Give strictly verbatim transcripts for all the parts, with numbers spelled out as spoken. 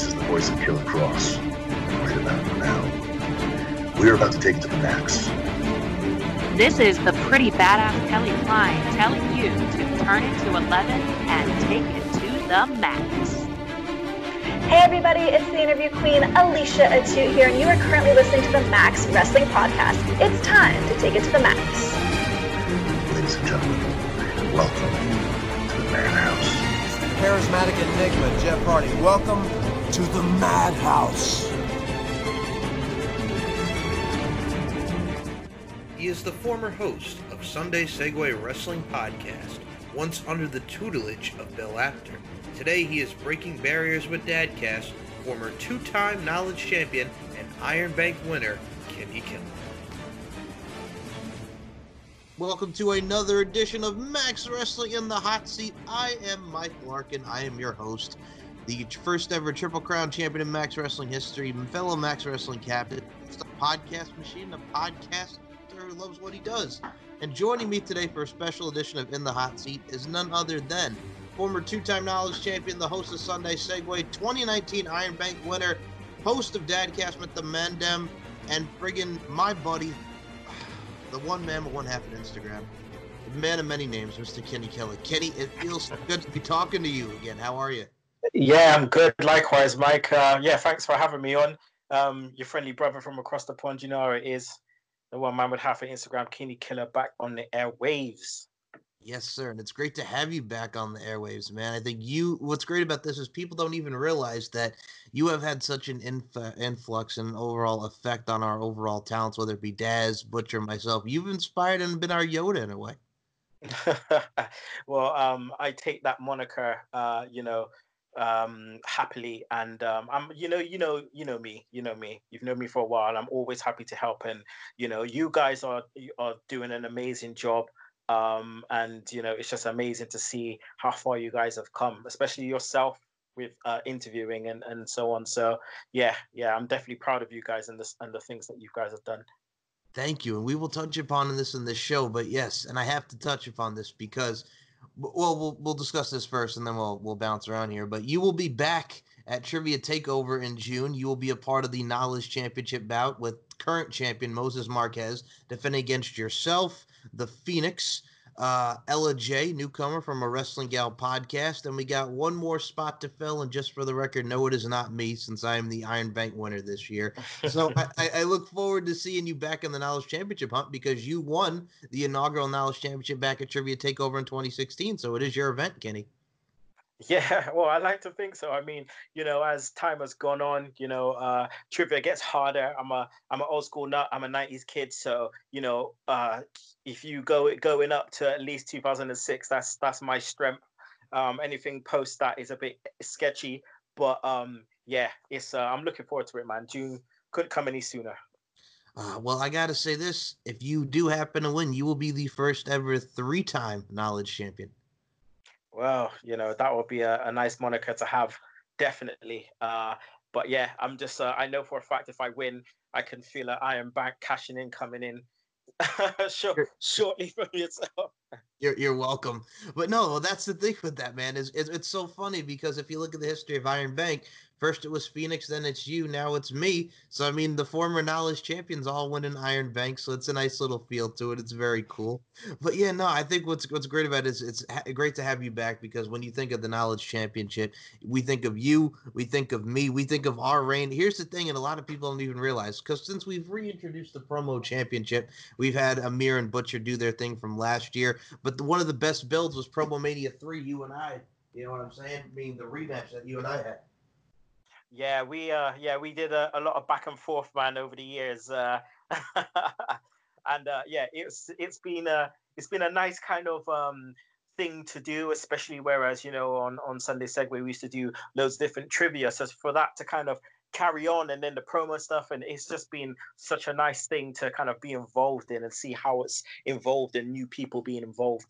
This is the voice of Killer Cross. Right about now, we're about to take it to the max. This is the pretty badass Kelly Klein telling you to turn it to eleven and take it to the max. Hey everybody, it's the interview queen, Alicia Atout here, and you are currently listening to the Max Wrestling Podcast. It's time to take it to the max. Ladies and gentlemen, welcome to the Madhouse. It's the charismatic enigma, Jeff Hardy. Welcome to the Madhouse. He is the former host of Sunday Segue Wrestling Podcast, once under the tutelage of Bill Apter. Today he is breaking barriers with DadCast, former two-time knowledge champion and Iron Bank winner, Kenny Kelly. Welcome to another edition of Max Wrestling in the Hot Seat. I am Mike Larkin. I am your host, the first ever Triple Crown champion in Max Wrestling history, fellow Max Wrestling captain. It's the podcast machine, the podcaster who loves what he does. And joining me today for a special edition of In the Hot Seat is none other than former two-time knowledge champion, the host of Sunday Segue, twenty nineteen Iron Bank winner, host of DadCast with the Mandem, and friggin' my buddy, the one man with one half an Instagram, the man of many names, Mister Kenny Kelly. Kenny, it feels good to be talking to you again. How are you? Yeah, I'm good. Likewise, Mike. Uh, yeah, thanks for having me on. Um, your friendly brother from across the pond, you know how it is. The one man with half an Instagram, Kenny Killer, back on the airwaves. Yes, sir. And it's great to have you back on the airwaves, man. I think you, what's great about this is people don't even realize that you have had such an inf- influx and overall effect on our overall talents, whether it be Daz, Butcher, myself. You've inspired and been our Yoda in a way. Well, um, I take that moniker, uh, you know, um, happily. And, um, I'm, you know, you know, you know me, you know me, you've known me for a while. I'm always happy to help. And, you know, you guys are, are doing an amazing job. Um, and, you know, it's just amazing to see how far you guys have come, especially yourself with uh, interviewing and, and so on. So, yeah, yeah, I'm definitely proud of you guys and, this, and the things that you guys have done. Thank you. And we will touch upon this in this show. But, yes, and I have to touch upon this because, well, we'll, we'll discuss this first and then we'll, we'll bounce around here. But you will be back at Trivia Takeover in June. You will be a part of the Knowledge Championship bout with current champion Moses Marquez, defending against yourself, the Phoenix, uh, Ella J, newcomer from a Wrestling Gal podcast. And we got one more spot to fill. And just for the record, no, it is not me, since I am the Iron Bank winner this year. So I, I look forward to seeing you back in the Knowledge Championship hunt, because you won the inaugural Knowledge Championship back at Trivia Takeover in twenty sixteen. So it is your event, Kenny. Yeah, well, I like to think so. I mean, you know, as time has gone on, you know, uh, trivia gets harder. I'm a, I'm an old school nut. I'm a nineties kid. So, you know, uh, if you go going up to at least two thousand six, that's that's my strength. Um, anything post that is a bit sketchy, but um, yeah, it's. Uh, I'm looking forward to it, man. June couldn't come any sooner. Uh, well, I gotta say this: if you do happen to win, you will be the first ever three-time knowledge champion. Well, you know, that would be a, a nice moniker to have, definitely. Uh, but yeah, I'm just, uh, I know for a fact if I win, I can feel an Iron Bank cashing in, coming in Short, shortly from yourself. You're, you're welcome. But no, well, that's the thing with that, man, is, is it's so funny because if you look at the history of Iron Bank, first it was Phoenix, then it's you, now it's me. So, I mean, the former knowledge champions all win an Iron Bank, so it's a nice little feel to it. It's very cool. But, yeah, no, I think what's what's great about it is it's ha- great to have you back, because when you think of the knowledge championship, we think of you, we think of me, we think of our reign. Here's the thing, and a lot of people don't even realize, because since we've reintroduced the promo championship, we've had Amir and Butcher do their thing from last year. But the, one of the best builds was Promo Mania three, you and I. You know what I'm saying? Being the rematch that you and I had. Yeah, we uh, yeah we did a, a lot of back and forth, man, over the years, uh, and uh, yeah, it's it's been a it's been a nice kind of um, thing to do, especially whereas you know on, on Sunday Segue we used to do loads of different trivia, so for that to kind of carry on and then the promo stuff, and it's just been such a nice thing to kind of be involved in and see how it's involved and new people being involved.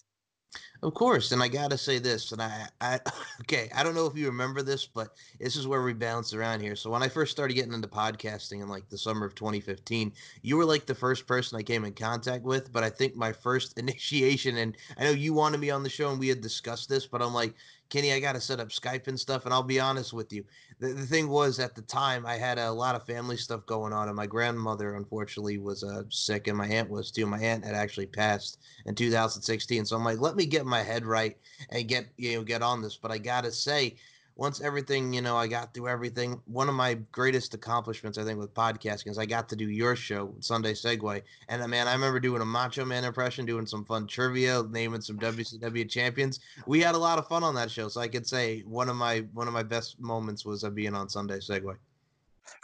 Of course, and I gotta say this, and I, I, okay, I don't know if you remember this, but this is where we bounce around here. So when I first started getting into podcasting in like the summer of twenty fifteen, you were like the first person I came in contact with. But I think my first initiation, and I know you wanted me on the show and we had discussed this, but I'm like, Kenny, I got to set up Skype and stuff. And I'll be honest with you. The, the thing was, at the time, I had a lot of family stuff going on. And my grandmother, unfortunately, was uh, sick. And my aunt was, too. My aunt had actually passed in two thousand sixteen. So I'm like, let me get my head right and get, you know, get on this. But I got to say, once everything, you know, I got through everything, one of my greatest accomplishments, I think, with podcasting is I got to do your show, Sunday Segue. And, uh, man, I remember doing a Macho Man impression, doing some fun trivia, naming some W C W champions. We had a lot of fun on that show, so I could say one of my one of my best moments was uh, being on Sunday Segue.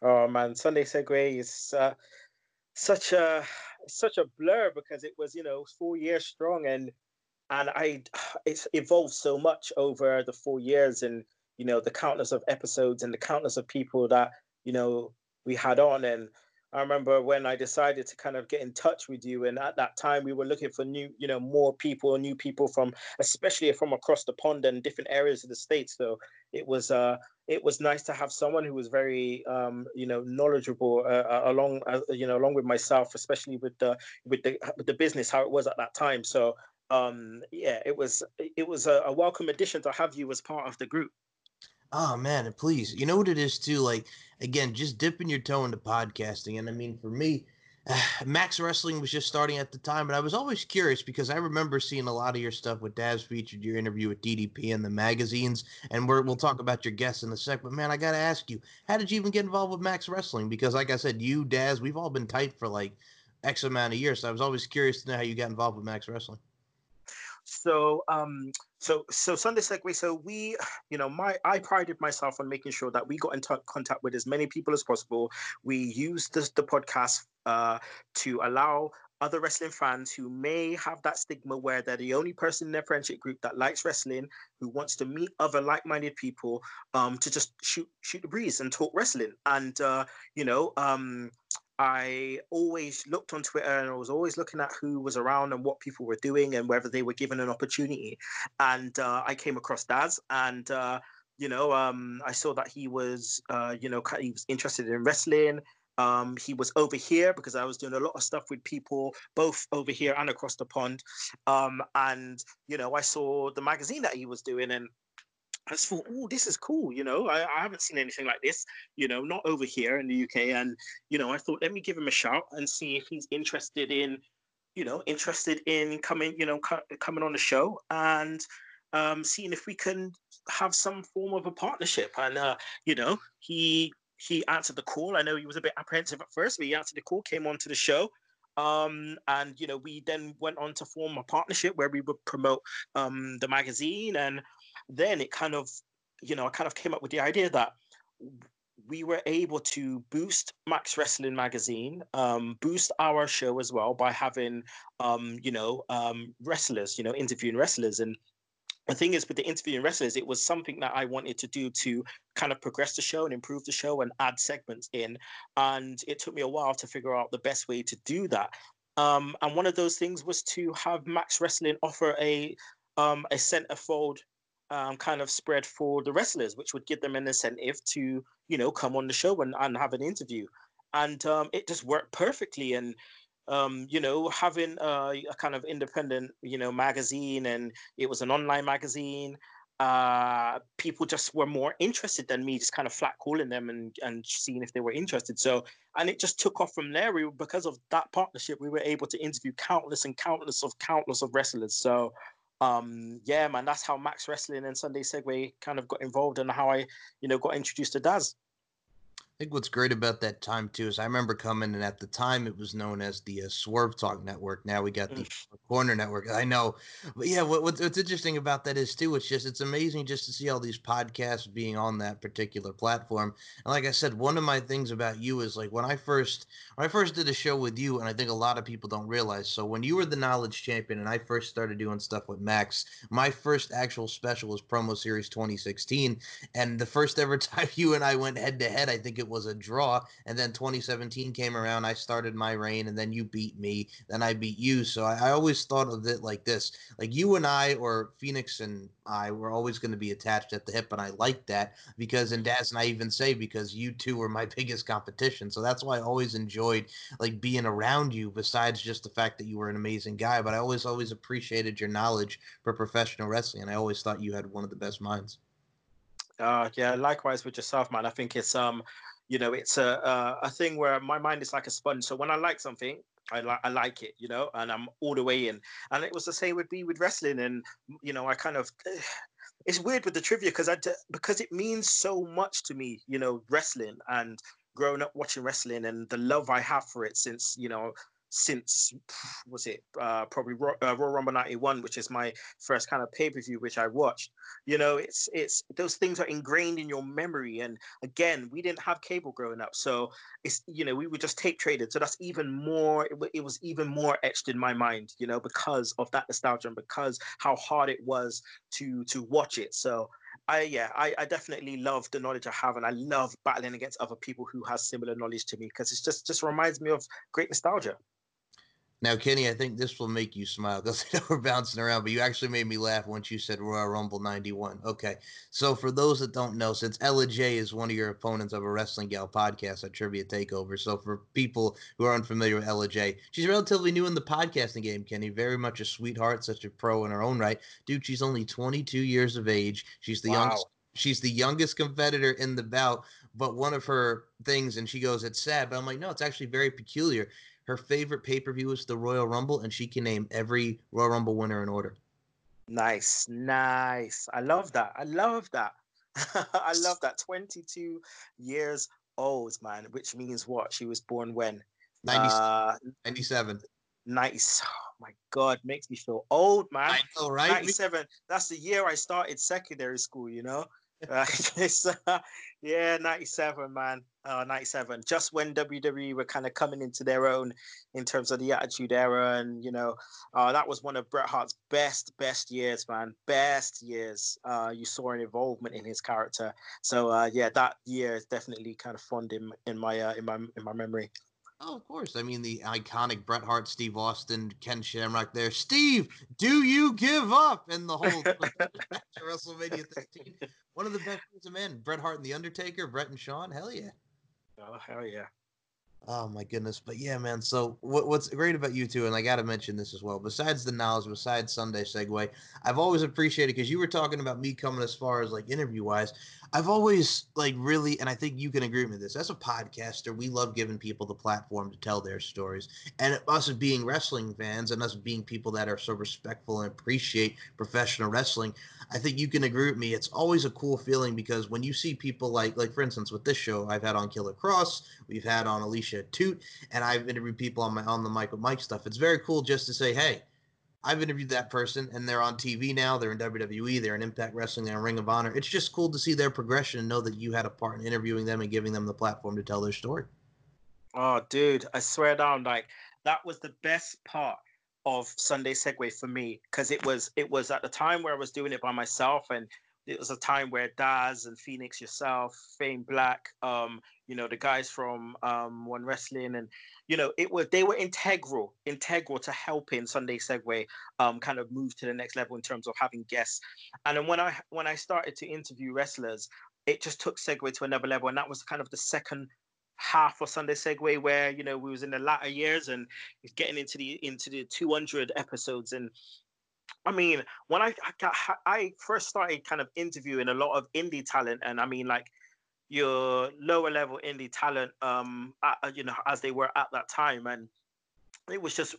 Oh, man, Sunday Segue is uh, such a such a blur because it was, you know, four years strong, and and I it's evolved so much over the four years and, you know, the countless of episodes and the countless of people that, you know, we had on. And I remember when I decided to kind of get in touch with you. And at that time, we were looking for new, you know, more people, new people from, especially from across the pond and different areas of the States. So it was uh, it was nice to have someone who was very, um, you know, knowledgeable uh, along, uh, you know, along with myself, especially with the with the, with the business, how it was at that time. So, um, yeah, it was it was a, a welcome addition to have you as part of the group. Oh, man, and please. You know what it is, too? Like, again, just dipping your toe into podcasting. And, I mean, for me, uh, Max Wrestling was just starting at the time. And I was always curious because I remember seeing a lot of your stuff with Daz featured, your interview with D D P and the magazines. And we're, we'll talk about your guests in a sec. But, man, I got to ask you, how did you even get involved with Max Wrestling? Because, like I said, you, Daz, we've all been tight for, like, X amount of years. So I was always curious to know how you got involved with Max Wrestling. So, um, so, so Sunday Segue. So we, you know, my, I prided myself on making sure that we got in t- contact with as many people as possible. We used the, the podcast, uh, to allow other wrestling fans who may have that stigma where they're the only person in their friendship group that likes wrestling, who wants to meet other like-minded people, um, to just shoot, shoot the breeze and talk wrestling. And, uh, you know, um, I always looked on Twitter and I was always looking at who was around and what people were doing and whether they were given an opportunity. And uh, I came across Daz and, uh, you know, um, I saw that he was, uh, you know, he was interested in wrestling. Um, he was over here because I was doing a lot of stuff with people, both over here and across the pond. Um, and, you know, I saw the magazine that he was doing and I just thought, oh, this is cool, you know, I, I haven't seen anything like this, you know, not over here in the U K. And, you know, I thought, let me give him a shout and see if he's interested in, you know, interested in coming, you know, cu- coming on the show and um, seeing if we can have some form of a partnership. And, uh, you know, he he answered the call. I know he was a bit apprehensive at first, but he answered the call, came on to the show. Um, and, you know, we then went on to form a partnership where we would promote um, the magazine. And then it kind of, you know, I kind of came up with the idea that we were able to boost Max Wrestling magazine, um, boost our show as well by having, um, you know, um, wrestlers, you know, interviewing wrestlers. And the thing is with the interviewing wrestlers, it was something that I wanted to do to kind of progress the show and improve the show and add segments in. And it took me a while to figure out the best way to do that. Um, and one of those things was to have Max Wrestling offer a, um, a centerfold Um, kind of spread for the wrestlers, which would give them an incentive to, you know, come on the show and, and have an interview. And um, it just worked perfectly. And, um, you know, having a, a kind of independent, you know, magazine, and it was an online magazine, uh, people just were more interested than me, just kind of flat calling them and, and seeing if they were interested. So, and it just took off from there. We, because of that partnership, we were able to interview countless and countless of countless of wrestlers. So, Um, yeah, man, that's how Max Wrestling and Sunday Segue kind of got involved and how I, you know, got introduced to Daz. I think what's great about that time, too, is I remember coming, and at the time it was known as the uh, Swerve Talk Network. Now we got the mm. Corner Network. I know. But, yeah, what, what's, what's interesting about that is, too, it's just it's amazing just to see all these podcasts being on that particular platform. And like I said, one of my things about you is, like, when I first when I first did a show with you, and I think a lot of people don't realize, so when you were the Knowledge Champion and I first started doing stuff with Max, my first actual special was Promo Series twenty sixteen. And the first ever time you and I went head-to-head, I think it it was a draw. And then twenty seventeen came around. I started my reign, and then you beat me. Then I beat you. So I, I always thought of it like this. Like you and I, or Phoenix and I, were always going to be attached at the hip. And I like that because, and Daz and I even say, because you two were my biggest competition. So that's why I always enjoyed like being around you, besides just the fact that you were an amazing guy. But I always, always appreciated your knowledge for professional wrestling. And I always thought you had one of the best minds. Uh, yeah, likewise with yourself, man. I think it's, um, you know, it's a, a, a thing where my mind is like a sponge. So when I like something, I, li- I like it, you know, and I'm all the way in. And it was the same with me with wrestling. And, you know, I kind of... It's weird with the trivia because I d- because it means so much to me, you know, wrestling and growing up watching wrestling and the love I have for it since, you know, since, was it uh, probably Royal uh, Rumble ninety-one, which is my first kind of pay-per-view, which I watched. You know, it's it's those things are ingrained in your memory. And again, we didn't have cable growing up, so it's, you know, we were just tape traded. So that's even more, it, it was even more etched in my mind, you know, because of that nostalgia and because how hard it was to to watch it. So I yeah, I, I definitely love the knowledge I have, and I love battling against other people who have similar knowledge to me, because it's just just reminds me of great nostalgia. Now, Kenny, I think this will make you smile because I know we're bouncing around, but you actually made me laugh once you said Royal Rumble ninety-one. Okay, so for those that don't know, since Ella J is one of your opponents of a Wrestling Gal podcast at Trivia Takeover, so for people who are unfamiliar with Ella J, she's relatively new in the podcasting game, Kenny, very much a sweetheart, such a pro in her own right. Dude, she's only twenty-two years of age. She's the wow. youngest. She's the youngest competitor in the bout, but one of her things, and she goes, it's sad, but I'm like, no, it's actually very peculiar. Her favorite pay-per-view is the Royal Rumble, and she can name every Royal Rumble winner in order. Nice, nice. I love that. I love that. I love that. twenty-two years old, man, which means what? She was born when? ninety, uh, ninety-seven. ninety, oh, my God. Makes me feel old, man. I know, right? ninety-seven. That's the year I started secondary school, you know? uh, uh, yeah, ninety-seven, man. Uh, ninety-seven, just when W W E were kind of coming into their own in terms of the Attitude Era. And, you know, uh, that was one of Bret Hart's best, best years, man. Best years. Uh, you saw an involvement in his character. So, uh, yeah, that year is definitely kind of fond in, in my uh, in my in my memory. Oh, of course. I mean, the iconic Bret Hart, Steve Austin, Ken Shamrock there. Steve, do you give up? And the whole WrestleMania thirteen. One of the best things of men. Bret Hart and The Undertaker, Bret and Shawn. Hell yeah. Oh, hell yeah. Oh, my goodness. But, yeah, man, so what, what's great about you two, and I got to mention this as well, besides the knowledge, besides Sunday Segue, I've always appreciated, because you were talking about me coming as far as, like, interview-wise, I've always, like, really, and I think you can agree with this, as a podcaster, we love giving people the platform to tell their stories. And us being wrestling fans and us being people that are so respectful and appreciate professional wrestling, I think you can agree with me. It's always a cool feeling, because when you see people like, like for instance, with this show, I've had on Killer Cross, we've had on Alicia Toot, and I've interviewed people on my on the Michael Mike stuff. It's very cool just to say, hey, I've interviewed that person, and they're on T V now, they're in W W E, they're in Impact Wrestling, they're in Ring of Honor. It's just cool to see their progression and know that you had a part in interviewing them and giving them the platform to tell their story. Oh, dude, I swear down, like, that was the best part of Sunday Segue for me, because it was it was at the time where I was doing it by myself, and it was a time where Daz and Phoenix, yourself, Fame Black, um, you know, the guys from um, One Wrestling, and, you know, it was they were integral, integral to helping Sunday Segue um, kind of move to the next level in terms of having guests. And then when I when I started to interview wrestlers, it just took Segue to another level, and that was kind of the second half of Sunday Segue, where, you know, we was in the latter years and getting into the into the two hundred episodes. And I mean, when I I, got, I first started kind of interviewing a lot of indie talent, and I mean, like, your lower level indie talent, um, at, you know, as they were at that time, and it was just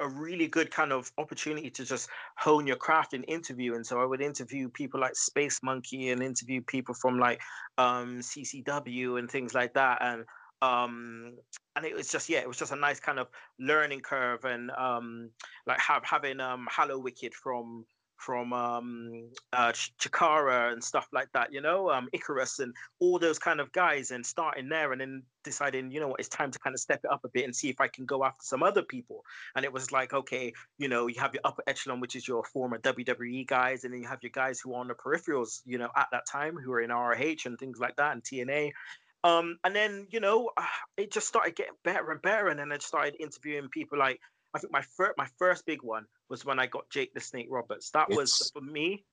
a really good kind of opportunity to just hone your craft in interviewing. So I would interview people like Space Monkey and interview people from like um, C C W and things like that, and um and it was just yeah it was just a nice kind of learning curve. And um like have having um Hallow Wicked from from um uh Chikara and stuff like that, you know, um Icarus and all those kind of guys, and starting there and then deciding, you know what, it's time to kind of step it up a bit and see if I can go after some other people. And it was like, okay, you know, you have your upper echelon, which is your former W W E guys, and then you have your guys who are on the peripherals, you know, at that time, who are in R O H and things like that, and T N A. Um, and then, you know, it just started getting better and better. And then I started interviewing people. Like, I think my first, my first big one was when I got Jake the Snake Roberts. That it's... was, for me,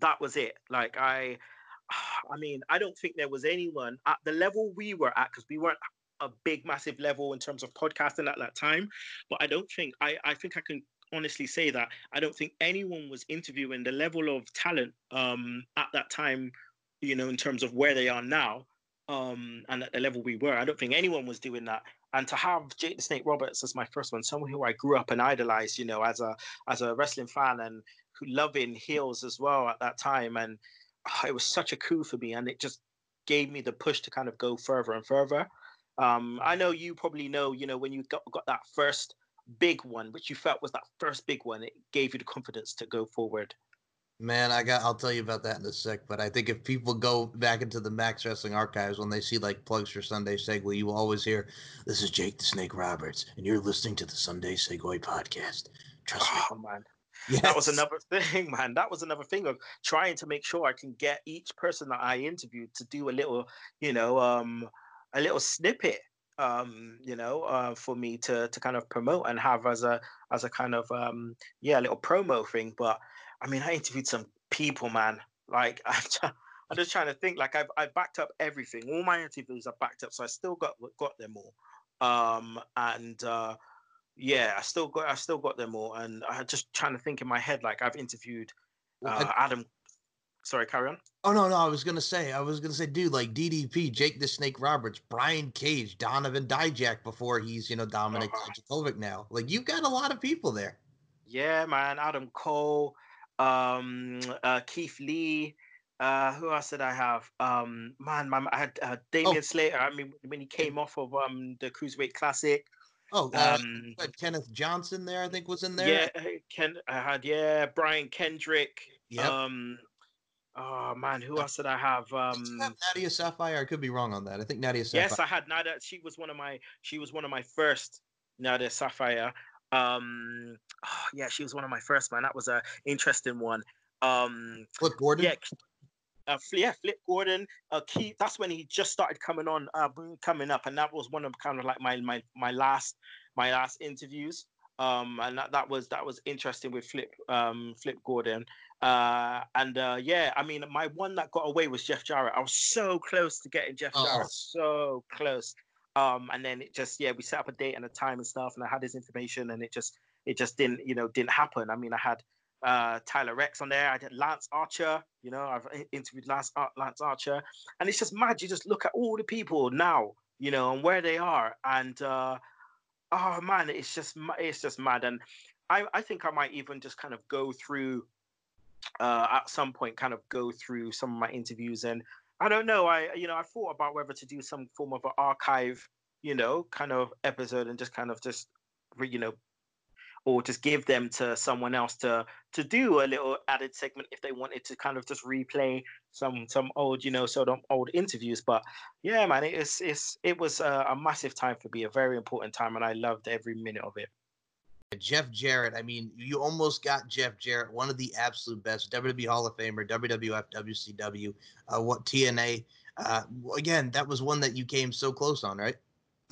that was it. Like, I, I mean, I don't think there was anyone at the level we were at, because we weren't a big, massive level in terms of podcasting at that time. But I don't think, I, I think I can honestly say that I don't think anyone was interviewing the level of talent um, at that time, you know, in terms of where they are now. Um, and at the level we were, I don't think anyone was doing that. And to have Jake the Snake Roberts as my first one, someone who I grew up and idolized, you know, as a as a wrestling fan, and who loving heels as well at that time. And oh, it was such a coup for me, and it just gave me the push to kind of go further and further. Um, I know you probably know, you know, when you got, got that first big one, which you felt was that first big one, it gave you the confidence to go forward. Man, I got, I'll tell you about that in a sec, but I think if people go back into the Max Wrestling archives, when they see, like, plugs for Sunday Segue, you will always hear, this is Jake the Snake Roberts, and you're listening to the Sunday Segue podcast. Trust oh, me. Man. Yes. That was another thing, man. That was another thing of trying to make sure I can get each person that I interviewed to do a little, you know, um, a little snippet, um, you know, uh, for me to to kind of promote and have as a, as a kind of, um, yeah, little promo thing, but... I mean, I interviewed some people, man. Like, I'm just, I'm just trying to think. Like, I've I backed up everything. All my interviews are backed up, so I still got got them all. Um, and uh, yeah, I still got I still got them all. And I'm just trying to think in my head. Like, I've interviewed uh, I, Adam. Sorry, carry on. Oh no, no, I was gonna say, I was gonna say, dude, like D D P, Jake the Snake Roberts, Brian Cage, Donovan Dijak before he's, you know, Dominic Dijakovic uh-huh. now. Like, you've got a lot of people there. Yeah, man, Adam Cole. Um, uh, Keith Lee, uh, who else did I have? Um, man, my, I had uh, Damian oh. Slater. I mean, when he came off of um the Cruiserweight Classic. Oh, uh, um, Kenneth Johnson there, I think was in there. Yeah, Ken. I had yeah, Brian Kendrick. Yep. Um, oh man, who else did I have? Um, did you have Nadia Sapphire? I could be wrong on that. I think Nadia Sapphire. Yes, I had Nadia. She was one of my. She was one of my first Nadia Sapphire. Um, oh, yeah, she was one of my first, man. That was an interesting one. Um, Flip Gordon, yeah, uh, yeah, Flip Gordon. Uh, Keith, that's when he just started coming on, uh, coming up, and that was one of kind of like my my my last my last interviews. Um, and that, that was that was interesting with Flip um Flip Gordon. Uh, and uh, yeah, I mean, my one that got away was Jeff Jarrett. I was so close to getting Jeff oh. Jarrett, so close. Um, and then it just, yeah, we set up a date and a time and stuff, and I had his information, and it just, it just didn't, you know, didn't happen. I mean, I had uh, Tyler Rex on there. I had Lance Archer, you know, I've interviewed Lance, Ar- Lance Archer, and it's just mad. You just look at all the people now, you know, and where they are, and uh, oh man, it's just, it's just mad. And I, I think I might even just kind of go through uh, at some point, kind of go through some of my interviews and. I don't know. I, you know, I thought about whether to do some form of an archive, you know, kind of episode and just kind of just, you know, or just give them to someone else to to do a little added segment if they wanted to kind of just replay some some old, you know, sort of old interviews. But yeah, man, it is it's it was a, a massive time for me, a very important time, and I loved every minute of it. Jeff Jarrett, I mean, you almost got Jeff Jarrett, one of the absolute best, W W E Hall of Famer, W W F, W C W, uh, what T N A. Uh, again, that was one that you came so close on, right?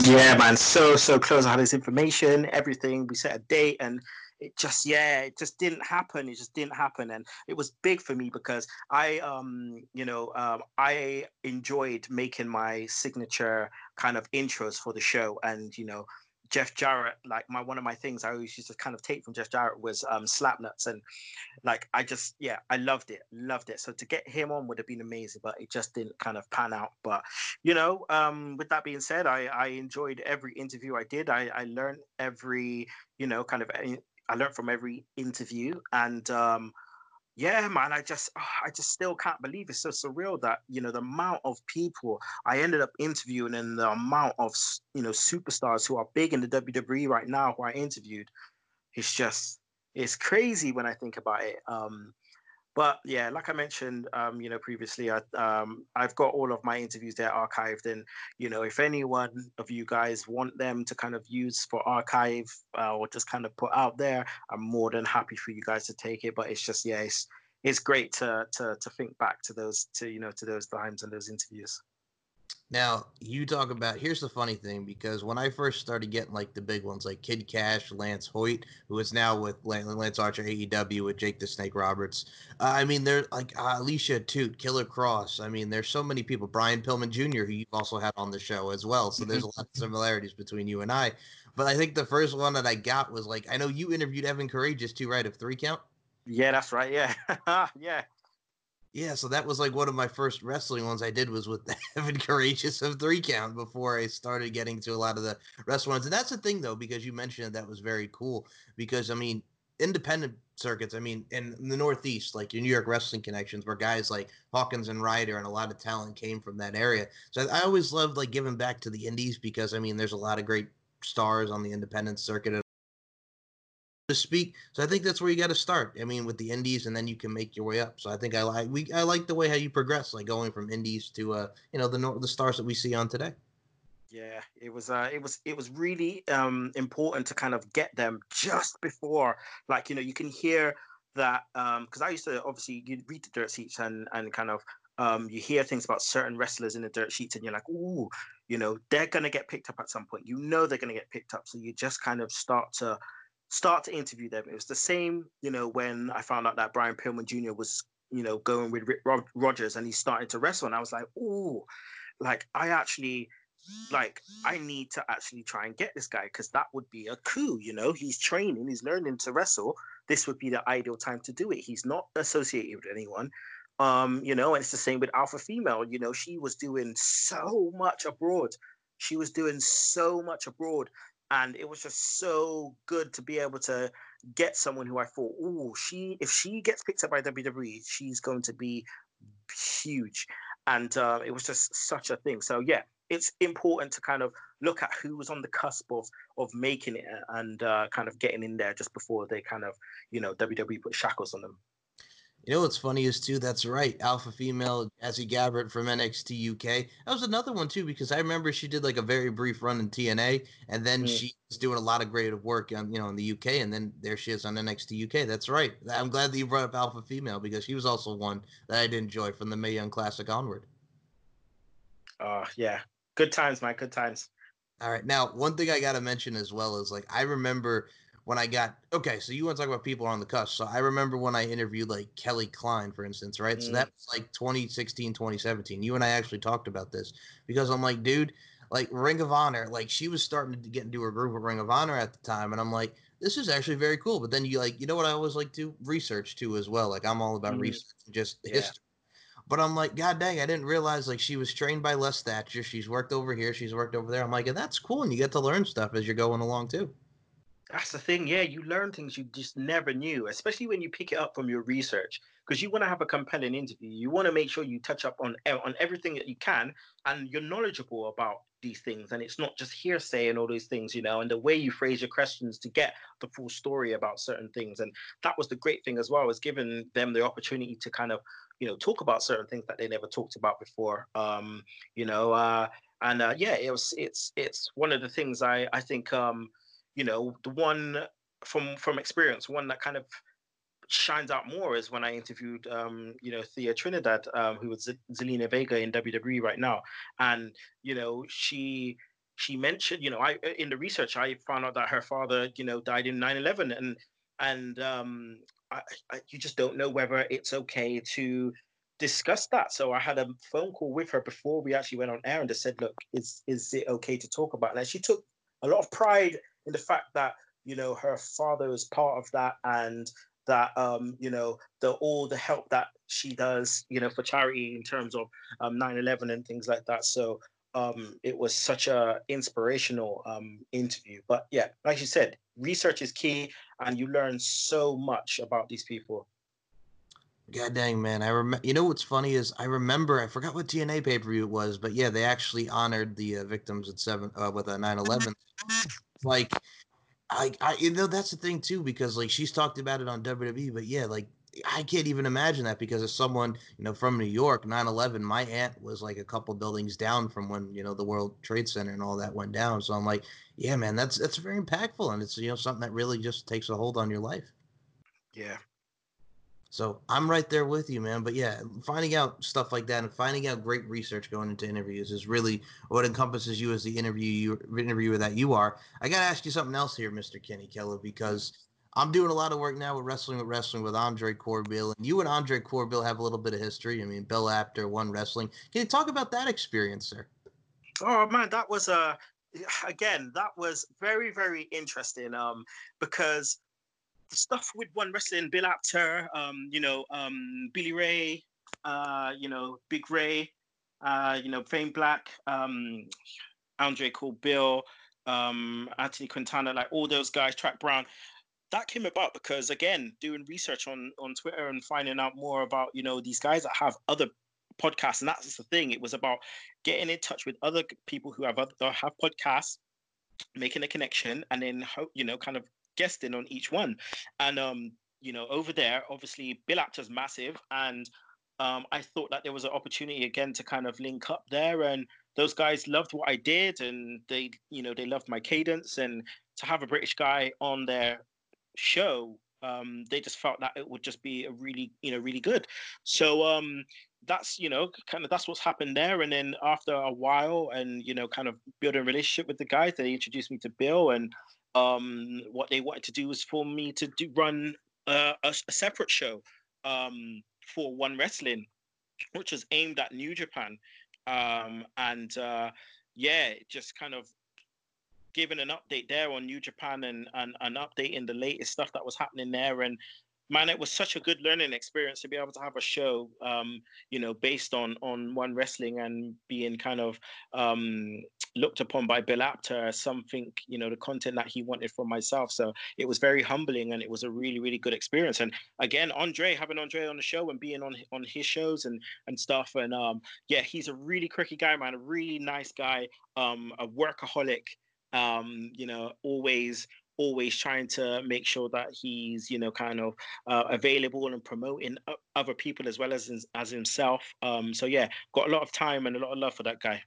Yeah, man, so, so close. I had his information, everything. We set a date, and it just, yeah, it just didn't happen. It just didn't happen, and it was big for me because I, um, you know, um, I enjoyed making my signature kind of intros for the show, and, you know, Jeff Jarrett, like my one of my things I always used to kind of take from Jeff Jarrett was um, Slapnuts, and like I just yeah I loved it, loved it. So to get him on would have been amazing, but it just didn't kind of pan out. But you know, um, with that being said, I, I enjoyed every interview I did. I, I learned every you know kind of I learned from every interview, and um, yeah, man, I just oh, I just still can't believe it's so surreal that you know the amount of people I ended up interviewing and the amount of, you know, superstars who are big in the W W E right now who I interviewed. It's just, it's crazy when I think about it. Um, but yeah, like I mentioned, um, you know, previously, I, um, I've got all of my interviews there archived. And, you know, if any one of you guys want them to kind of use for archive uh, or just kind of put out there, I'm more than happy for you guys to take it. But it's just, yeah, it's, it's great to, to, to think back to those, to, you know, to those times and those interviews. Now, you talk about, here's the funny thing, because when I first started getting, like, the big ones, like Kid Cash, Lance Hoyt, who is now with Lance Archer, A E W, with Jake the Snake Roberts. Uh, I mean, there's, like, uh, Alicia Atout, Killer Cross. I mean, there's so many people. Brian Pillman Junior, who you've also had on the show as well. So there's a lot of similarities between you and I. But I think the first one that I got was, like, I know you interviewed Evan Courageous, too, right, of Three Count? Yeah, that's right, yeah. yeah. Yeah, so that was like one of my first wrestling ones I did was with Evan Courageous of Three Count before I started getting to a lot of the wrestling ones. And that's the thing, though, because you mentioned that was very cool because, I mean, independent circuits, I mean, in the Northeast, like your New York wrestling connections where guys like Hawkins and Ryder and a lot of talent came from that area. So I always loved like giving back to the indies because, I mean, there's a lot of great stars on the independent circuit to speak. So I think that's where you got to start. I mean, with the indies, and then you can make your way up. So I think I like we I like the way how you progress, like going from indies to uh you know the the stars that we see on today. Yeah, it was uh it was it was really um important to kind of get them just before, like, you know, you can hear that um because I used to obviously you read the dirt sheets and and kind of um you hear things about certain wrestlers in the dirt sheets and you're like, ooh, you know, they're gonna get picked up at some point. You know, they're gonna get picked up, so you just kind of start to. start to interview them. It was the same, you know, when I found out that Brian Pillman Junior was, you know, going with Rick Rod- Rogers and he started to wrestle. And I was like, oh, like I actually, like I need to actually try and get this guy because that would be a coup, you know. He's training, he's learning to wrestle. This would be the ideal time to do it. He's not associated with anyone, um, you know, and it's the same with Alpha Female. You know, she was doing so much abroad. She was doing so much abroad. And it was just so good to be able to get someone who I thought, oh, she if she gets picked up by W W E, she's going to be huge. And uh, it was just such a thing. So, yeah, it's important to kind of look at who was on the cusp of, of making it and uh, kind of getting in there just before they kind of, you know, W W E put shackles on them. You know what's funny is, too, that's right, Alpha Female, Jazzy Gabbert from N X T U K. That was another one, too, because I remember she did, like, a very brief run in T N A, and then mm. she's doing a lot of great work, on, you know, in the U K, and then there she is on N X T U K. That's right. I'm glad that you brought up Alpha Female, because she was also one that I did enjoy from the Mae Young Classic onward. Oh, uh, yeah. Good times, Mike. Good times. All right. Now, one thing I got to mention as well is, like, I remember... When I got, okay, so you want to talk about people on the cusp. So I remember when I interviewed, like, Kelly Klein, for instance, right? Mm. So that was, like, twenty sixteen, twenty seventeen. You and I actually talked about this because I'm like, dude, like, Ring of Honor, like, she was starting to get into her groove with Ring of Honor at the time. And I'm like, this is actually very cool. But then you, like, you know what I always like to research, too, as well. Like, I'm all about mm. research and just yeah. history. But I'm like, God dang, I didn't realize, like, she was trained by Les Thatcher. She's worked over here. She's worked over there. I'm like, and that's cool. And you get to learn stuff as you're going along, too. That's the thing, yeah. You learn things you just never knew, especially when you pick it up from your research, because you want to have a compelling interview. You want to make sure you touch up on on everything that you can, and you're knowledgeable about these things, and it's not just hearsay and all those things, you know. And the way you phrase your questions to get the full story about certain things, and that was the great thing as well, was giving them the opportunity to kind of, you know, talk about certain things that they never talked about before. Um, you know, uh, and uh, yeah, it was it's it's one of the things I I think. Um, You know, the one from from experience, one that kind of shines out more is when I interviewed, um, you know, Thea Trinidad, um, who was Z- Zelina Vega in W W E right now. And, you know, she she mentioned, you know, I in the research, I found out that her father, you know, died in nine eleven. And, and um, I, I, you just don't know whether it's okay to discuss that. So I had a phone call with her before we actually went on air and just said, look, is, is it okay to talk about it? And she took a lot of pride in the fact that, you know, her father is part of that, and that, um, you know, the all the help that she does, you know, for charity in terms of um, nine eleven and things like that. So um, it was such a inspirational um, interview. But yeah, like you said, research is key, and you learn so much about these people. God dang, man. I remember. You know what's funny is I remember, I forgot what T N A pay-per-view it was, but yeah, they actually honored the uh, victims at seven uh, with a nine eleven. Like, I, I, you know, that's the thing, too, because, like, she's talked about it on W W E, but, yeah, like, I can't even imagine that because as someone, you know, from New York, nine eleven, my aunt was, like, a couple buildings down from when, you know, the World Trade Center and all that went down. So I'm like, yeah, man, that's that's very impactful, and it's, you know, something that really just takes a hold on your life. Yeah. So I'm right there with you, man. But yeah, finding out stuff like that and finding out great research going into interviews is really what encompasses you as the interview you, interviewer that you are. I got to ask you something else here, Mister Kenny Kelly, because I'm doing a lot of work now with Wrestling with Wrestling with Andre Corbill. And you and Andre Corbill have a little bit of history. I mean, Bill Apter, One Wrestling. Can you talk about that experience, sir? Oh, man, that was, uh, again, that was very, very interesting um, because – the stuff with One Wrestling, Bill Apter, um, you know, um, Billy Ray, uh, you know, Big Ray, uh, you know, Fame Black, um, Andre Corbill, um, Anthony Quintana, like all those guys, Track Brown. That came about because, again, doing research on, on Twitter and finding out more about, you know, these guys that have other podcasts. And that's the thing. It was about getting in touch with other people who have, other, have podcasts, making a connection, and then, you know, kind of guesting on each one. And um you know, over there, obviously Bill Apter's massive, and um I thought that there was an opportunity again to kind of link up there, and those guys loved what I did, and they, you know, they loved my cadence, and to have a British guy on their show, um they just felt that it would just be a really, you know, really good. So um that's, you know, kind of that's what's happened there. And then after a while, and, you know, kind of building a relationship with the guys, they introduced me to Bill. And Um, what they wanted to do was for me to do run uh, a, a separate show um, for One Wrestling, which was aimed at New Japan. Um, and uh, yeah, just kind of giving an update there on New Japan, and, and, and updating the latest stuff that was happening there. And man, it was such a good learning experience to be able to have a show, um, you know, based on, on One Wrestling, and being kind of um, looked upon by Bill Apter as something, you know, the content that he wanted from myself. So it was very humbling, and it was a really, really good experience. And again, Andre, having Andre on the show and being on on his shows and, and stuff. And um, yeah, he's a really cricky guy, man, a really nice guy, um, a workaholic, um, you know, always... always trying to make sure that he's, you know, kind of uh, available and promoting other people as well as as himself. Um, so, yeah, got a lot of time and a lot of love for that guy.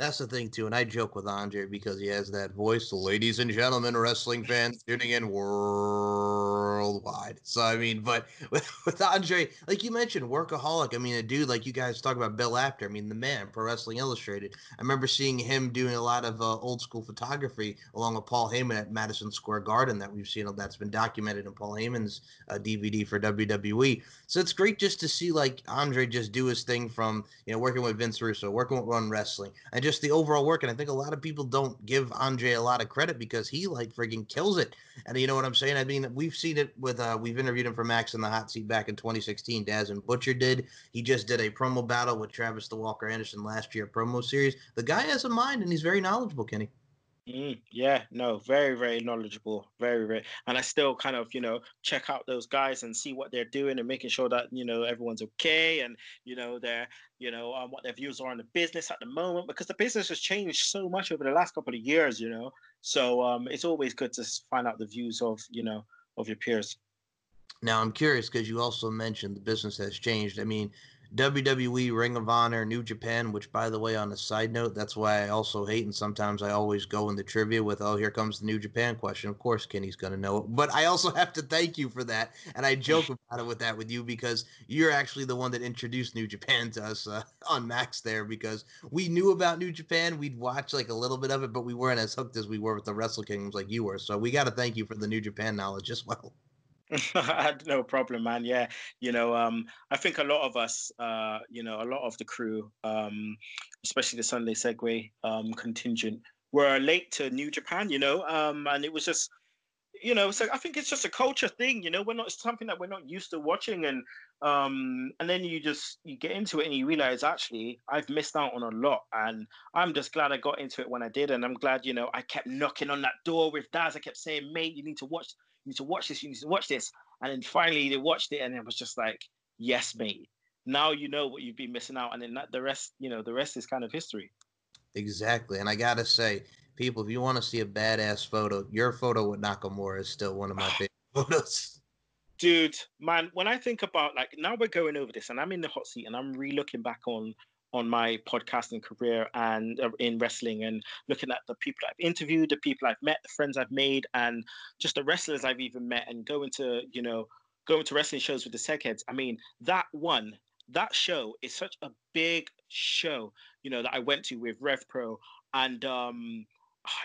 That's the thing, too. And I joke with Andre because he has that voice. Ladies and gentlemen, wrestling fans tuning in worldwide. So, I mean, but with, with Andre, like you mentioned, workaholic. I mean, a dude like you guys talk about Bill Apter. I mean, the man, Pro Wrestling Illustrated. I remember seeing him doing a lot of uh, old school photography along with Paul Heyman at Madison Square Garden that we've seen. That's been documented in Paul Heyman's uh, D V D for W W E. So it's great just to see, like, Andre just do his thing from, you know, working with Vince Russo, working with One Wrestling. I just the overall work, and I think a lot of people don't give Andre a lot of credit because he, like, friggin' kills it. And you know what I'm saying? I mean, we've seen it with, uh, we've interviewed him for Max in the Hot Seat back in twenty sixteen. Daz and Butcher did. He just did a promo battle with Travis the Walker Anderson last year, Promo Series. The guy has a mind, and he's very knowledgeable, Kenny. Mm, yeah, no, very, very knowledgeable, very, very. And I still kind of, you know, check out those guys and see what they're doing and making sure that, you know, everyone's okay, and, you know, they're, you know, um, what their views are on the business at the moment, because the business has changed so much over the last couple of years, you know. So um, it's always good to find out the views of, you know, of your peers. Now, I'm curious because you also mentioned the business has changed. I mean, W W E, Ring of Honor, New Japan, which, by the way, on a side note, that's why I also hate, and sometimes I always go in the trivia with, oh, here comes the New Japan question. Of course, Kenny's going to know it. But I also have to thank you for that, and I joke about it with that with you because you're actually the one that introduced New Japan to us uh, on Max there, because we knew about New Japan. We'd watch, like, a little bit of it, but we weren't as hooked as we were with the Wrestle Kingdoms like you were. So we got to thank you for the New Japan knowledge as well. No problem, man. Yeah, you know, um I think a lot of us, uh you know, a lot of the crew, um especially the Sunday Segue um contingent, were late to New Japan, you know, um and it was just, you know, so I think it's just a culture thing, you know. We're not, it's something that we're not used to watching, and um and then you just you get into it and you realize, actually, I've missed out on a lot, and I'm just glad I got into it when I did. And I'm glad, you know, I kept knocking on that door with Daz. I kept saying, mate, you need to watch You need to watch this, you need to watch this. And then finally they watched it, and it was just like, yes, mate. Now you know what you've been missing out. And then that, the rest, you know, the rest is kind of history. Exactly. And I got to say, people, if you want to see a badass photo, your photo with Nakamura is still one of my favorite photos. Dude, man, when I think about, like, now we're going over this, and I'm in the hot seat, and I'm re-looking back on on my podcasting career and uh, in wrestling, and looking at the people I've interviewed, the people I've met, the friends I've made, and just the wrestlers I've even met, and going to, you know, going to wrestling shows with the segheads. I mean, that one, that show is such a big show, you know, that I went to with Rev Pro, and um,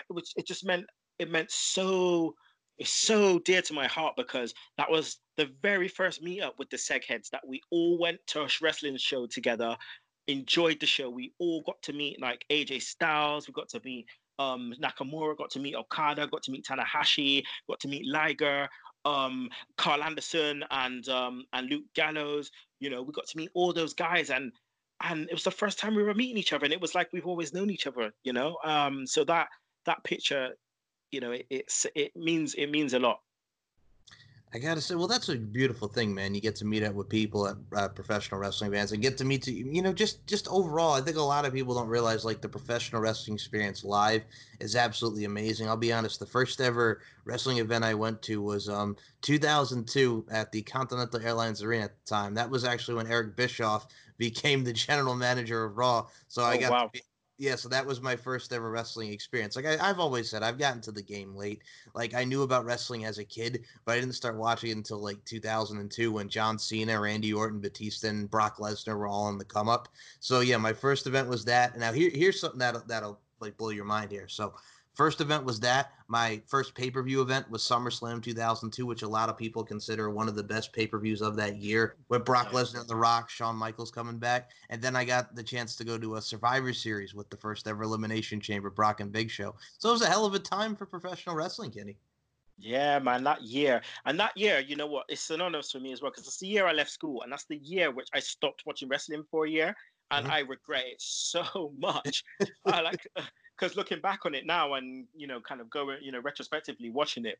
it, was, it just meant it meant so it's so dear to my heart, because that was the very first meetup with the segheads that we all went to a wrestling show together, enjoyed the show. We all got to meet like A J Styles, we got to meet um, Nakamura, got to meet Okada, got to meet Tanahashi, got to meet Liger, um, Carl Anderson, and um, and Luke Gallows. You know, we got to meet all those guys, and and it was the first time we were meeting each other, and it was like we've always known each other, you know. Um, so that that picture, you know, it, it's it means it means a lot. I gotta say, well, that's a beautiful thing, man. You get to meet up with people at uh, professional wrestling events, and get to meet, to, you know, just just overall. I think a lot of people don't realize, like, the professional wrestling experience live is absolutely amazing. I'll be honest, the first ever wrestling event I went to was um two thousand two at the Continental Airlines Arena at the time. That was actually when Eric Bischoff became the general manager of Raw. So oh, I got wow. to be Yeah, so that was my first ever wrestling experience. Like, I, I've always said, I've gotten to the game late. Like, I knew about wrestling as a kid, but I didn't start watching it until, like, two thousand two when John Cena, Randy Orton, Batista, and Brock Lesnar were all on the come-up. So, yeah, my first event was that. And now here, here's something that'll, that'll, like, blow your mind here. So, first event was that. My first pay-per-view event was SummerSlam two thousand two, which a lot of people consider one of the best pay-per-views of that year, with Brock Lesnar, The Rock, Shawn Michaels coming back. And then I got the chance to go to a Survivor Series with the first ever Elimination Chamber, Brock and Big Show. So it was a hell of a time for professional wrestling, Kenny. Yeah, man, that year. And that year, you know what, it's synonymous for me as well, because it's the year I left school, and that's the year which I stopped watching wrestling for a year, and mm-hmm. I regret it so much. I like... Uh, Because looking back on it now and, you know, kind of going, you know, retrospectively watching it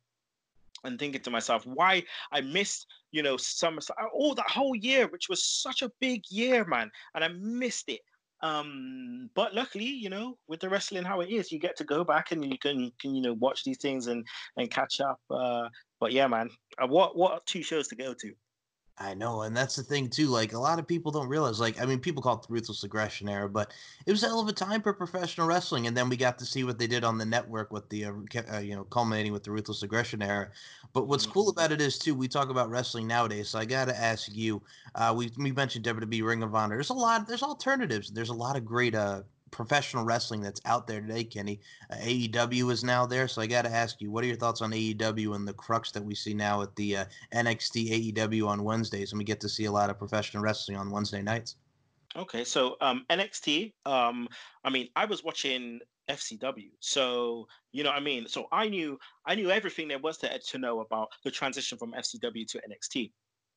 and thinking to myself, why I missed, you know, SummerSlam, all that whole year, which was such a big year, man. And I missed it. Um, but luckily, you know, with the wrestling how it is, you get to go back and you can, you can you know, watch these things and, and catch up. Uh, but yeah, man, uh, what what are two shows to go to? I know, and that's the thing, too. Like, a lot of people don't realize, like, I mean, people call it the Ruthless Aggression Era, but it was a hell of a time for professional wrestling, and then we got to see what they did on the network with the, uh, you know, culminating with the Ruthless Aggression Era. But what's cool about it is, too, we talk about wrestling nowadays, so I got to ask you, uh, we, we mentioned W W E, Ring of Honor. There's a lot, there's alternatives. There's a lot of great uh, professional wrestling that's out there today, Kenny. Uh, A E W is now there, so I got to ask you, what are your thoughts on A E W and the crux that we see now at the uh, N X T A E W on Wednesdays, and we get to see a lot of professional wrestling on Wednesday nights? Okay, so um, N X T, um, I mean, I was watching F C W, so, you know what I mean? So I knew I knew everything there was to, to know about the transition from F C W to N X T.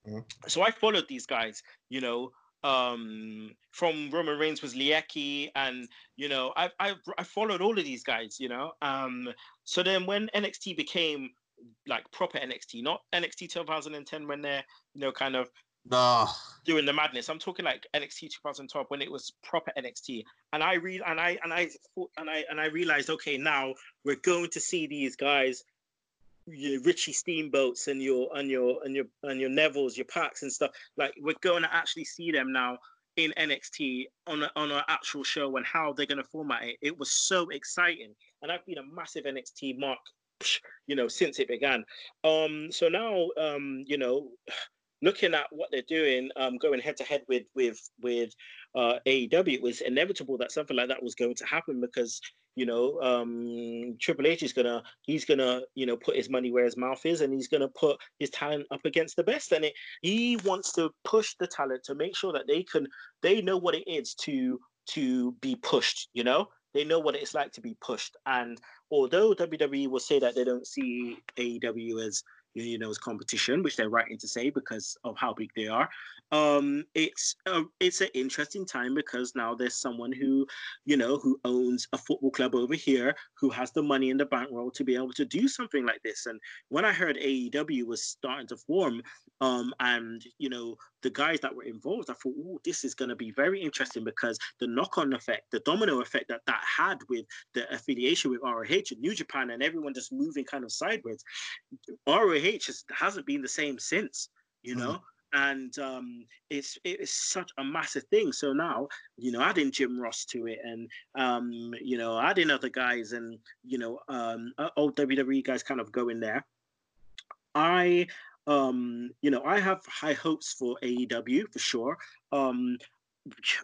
Mm-hmm. So I followed these guys, you know, Um, from Roman Reigns was Lieki, and you know I I I followed all of these guys, you know. Um, so then when N X T became like proper N X T, not N X T two thousand ten when they're you know kind of oh. doing the madness. I'm talking like N X T two thousand twelve when it was proper N X T, and I re- and I and I and I and I realized, okay, now we're going to see these guys. Your Richie Steamboats and your and your and your and your Nevilles, your Packs and stuff. Like, we're going to actually see them now in N X T on a, on an actual show, and how they're going to format it. It was so exciting, and I've been a massive N X T mark, you know, since it began. Um, so now, um, you know, looking at what they're doing, um, going head to head with with with uh, A E W, it was inevitable that something like that was going to happen, because, you know, um, Triple H is gonna he's gonna you know put his money where his mouth is, and he's gonna put his talent up against the best, and it, he wants to push the talent to make sure that they can they know what it is to to be pushed. You know, they know what it's like to be pushed. And although W W E will say that they don't see A E W as you know as competition, which they're right to say because of how big they are, um, it's a, it's an interesting time, because now there's someone who, you know, who owns a football club over here, who has the money in the bankroll to be able to do something like this. And when I heard A E W was starting to form, um, and you know the guys that were involved, I thought, oh, this is going to be very interesting, because the knock-on effect, the domino effect that that had with the affiliation with R O H and New Japan and everyone just moving kind of sideways, R O H just hasn't been the same since, you know. Mm-hmm. And um, it's it is such a massive thing. So now, you know, adding Jim Ross to it, and um, you know, adding other guys, and you know, um, old W W E guys kind of going there. I Um, you know, I have high hopes for A E W for sure. Um,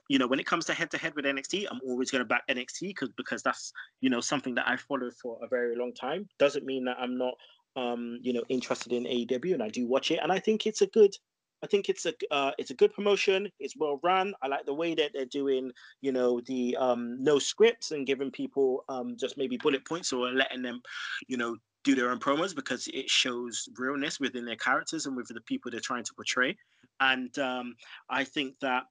you know, when it comes to head to head with N X T, I'm always going to back N X T because because that's, you know, something that I followed for a very long time. Doesn't mean that I'm not, um, you know, interested in A E W, and I do watch it, and I think it's a good. I think it's a uh, it's a good promotion. It's well run. I like the way that they're doing, you know, the um, no scripts and giving people um, just maybe bullet points or letting them, you know, do their own promos, because it shows realness within their characters and with the people they're trying to portray. And um, I think that,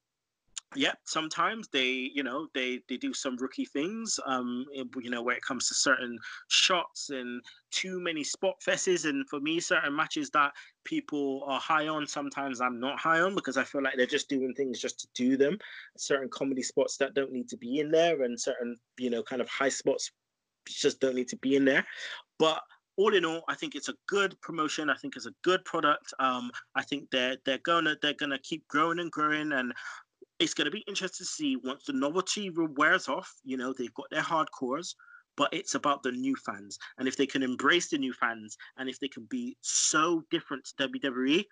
yeah, sometimes they, you know, they, they do some rookie things, um, you know, where it comes to certain shots and too many spot fesses. And for me, certain matches that people are high on, sometimes I'm not high on, because I feel like they're just doing things just to do them. Certain comedy spots that don't need to be in there, and certain, you know, kind of high spots just don't need to be in there. But all in all, I think it's a good promotion. I think it's a good product. Um, I think they're they're gonna they're gonna keep growing and growing, and it's going to be interesting to see once the novelty wears off. You know, they've got their hardcores, but it's about the new fans. And if they can embrace the new fans, and if they can be so different to W W E,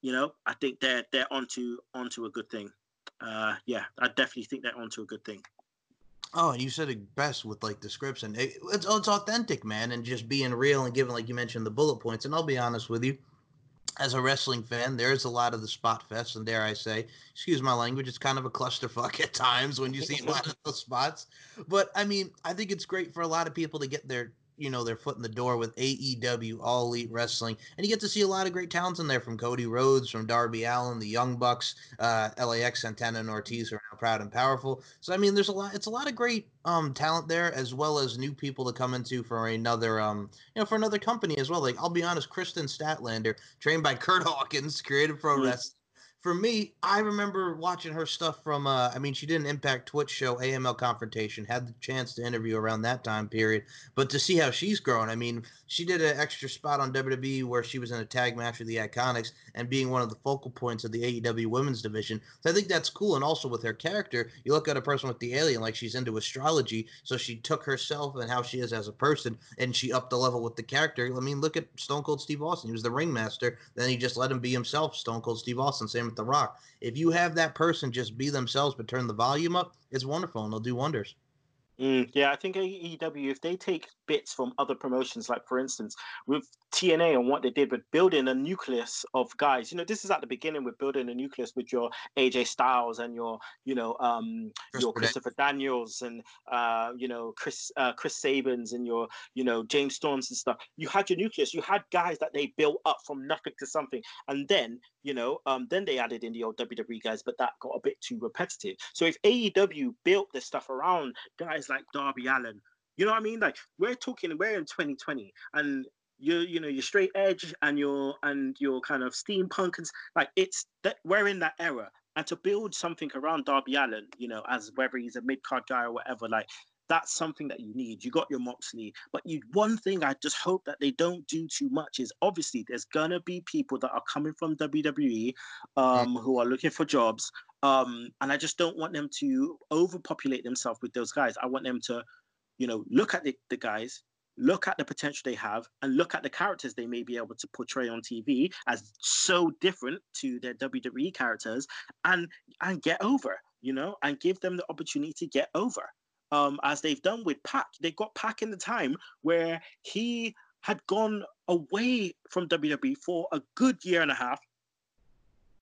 you know, I think they're they're onto onto a good thing. Uh, yeah, I definitely think they're onto a good thing. Oh, and you said it best with, like, the scripts. And it, it's, it's authentic, man, and just being real and giving, like you mentioned, the bullet points. And I'll be honest with you. As a wrestling fan, there is a lot of the spot fest, and dare I say, excuse my language, it's kind of a clusterfuck at times when you see a lot of those spots. But, I mean, I think it's great for a lot of people to get their, you know, their foot in the door with A E W, All Elite Wrestling, and you get to see a lot of great talents in there, from Cody Rhodes, from Darby Allin, the Young Bucks, uh, L A X, Santana and Ortiz are now Proud and Powerful. So, I mean, there's a lot, it's a lot of great um, talent there, as well as new people to come into for another, um, you know, for another company as well. Like, I'll be honest, Kristen Statlander, trained by Curt Hawkins, created pro mm-hmm. wrestling. For me, I remember watching her stuff from, uh, I mean, she did an Impact Twitch show, A M L Confrontation, had the chance to interview around that time period. But to see how she's grown, I mean, she did an extra spot on W W E where she was in a tag match with the Iconics and being one of the focal points of the A E W women's division. So I think that's cool. And also with her character, you look at a person with the alien, like she's into astrology. So she took herself and how she is as a person, and she upped the level with the character. I mean, look at Stone Cold Steve Austin. He was the ringmaster. Then he just let him be himself, Stone Cold Steve Austin. Same The Rock. If you have that person just be themselves but turn the volume up, it's wonderful and they'll do wonders. Mm, yeah, I think A E W, if they take bits from other promotions, like for instance with T N A and what they did with building a nucleus of guys, you know, this is at the beginning with building a nucleus with your A J Styles and your, you know, um, your Christopher Daniels and uh, you know, Chris uh, Chris Sabins and your, you know, James Storms and stuff. You had your nucleus. You had guys that they built up from nothing to something, and then, you know, um, then they added in the old W W E guys, but that got a bit too repetitive. So if A E W built this stuff around guys like Darby Allin, you know what I mean? Like, we're talking, we're in twenty twenty, and you you know, your straight edge and your and your kind of steampunk, and like, it's that we're in that era. And to build something around Darby Allin, you know, as whether he's a mid card guy or whatever, like, that's something that you need. You got your Moxley, but you one thing I just hope that they don't do too much is, obviously there's gonna be people that are coming from W W E um, who are looking for jobs. Um, and I just don't want them to overpopulate themselves with those guys. I want them to, you know, look at the, the guys, look at the potential they have, and look at the characters they may be able to portray on T V as so different to their W W E characters, and and get over, you know, and give them the opportunity to get over. Um, as they've done with Pac. They got Pac in the time where he had gone away from W W E for a good year and a half,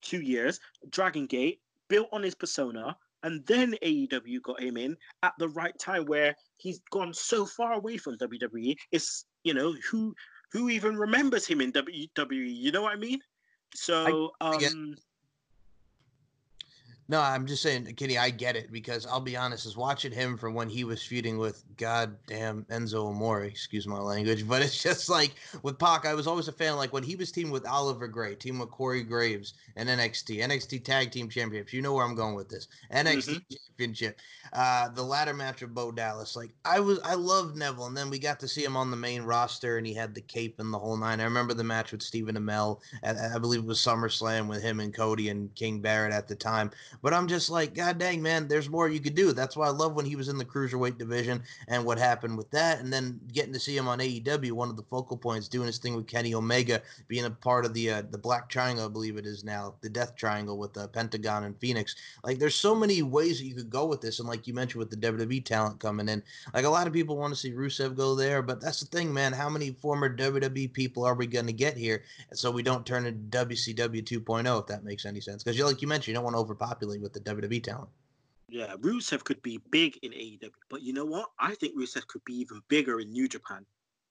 two years, Dragon Gate, built on his persona, and then A E W got him in at the right time where he's gone so far away from W W E. It's, you know, who who even remembers him in W W E? You know what I mean? So, I, I um... No, I'm just saying, Kenny, I get it, because I'll be honest, is watching him from when he was feuding with goddamn Enzo Amore, excuse my language, but it's just like with Pac, I was always a fan, like when he was teamed with Oliver Gray, teamed with Corey Graves and N X T, N X T Tag Team Championships, you know where I'm going with this, N X T mm-hmm. Championship, uh, the ladder match with Bo Dallas, like I was, I loved Neville, and then we got to see him on the main roster, and he had the cape and the whole nine. I remember the match with Stephen Amell, at, I believe it was SummerSlam, with him and Cody and King Barrett at the time. But I'm just like, God dang, man, there's more you could do. That's why I love when he was in the cruiserweight division and what happened with that. And then getting to see him on A E W, one of the focal points, doing his thing with Kenny Omega, being a part of the uh, the Black Triangle, I believe it is now, the Death Triangle with uh, Pentagon and Phoenix. Like, there's so many ways that you could go with this. And like you mentioned with the W W E talent coming in, like a lot of people want to see Rusev go there. But that's the thing, man. How many former W W E people are we going to get here? So we don't turn into W C W two point oh, if that makes any sense. Because like you mentioned, you don't want to overpopulate with the W W E talent. Yeah, Rusev could be big in A E W. But you know what? I think Rusev could be even bigger in New Japan.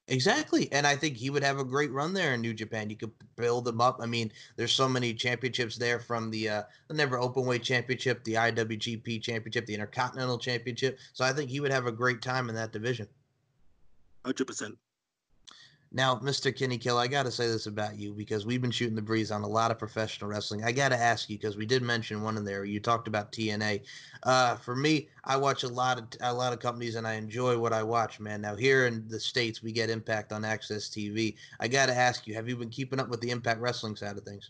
Exactly, and I think he would have a great run there in New Japan. You could build him up. I mean, there's so many championships there, from the uh, the Never Openweight Championship, the I W G P Championship, the Intercontinental Championship. So I think he would have a great time in that division. one hundred percent. Now, Mister Kenny Kill, I got to say this about you, because we've been shooting the breeze on a lot of professional wrestling. I got to ask you, because we did mention one in there. You talked about T N A. Uh, for me, I watch a lot of a lot of companies, and I enjoy what I watch, man. Now, here in the States, we get Impact on Access T V. I got to ask you, have you been keeping up with the Impact Wrestling side of things?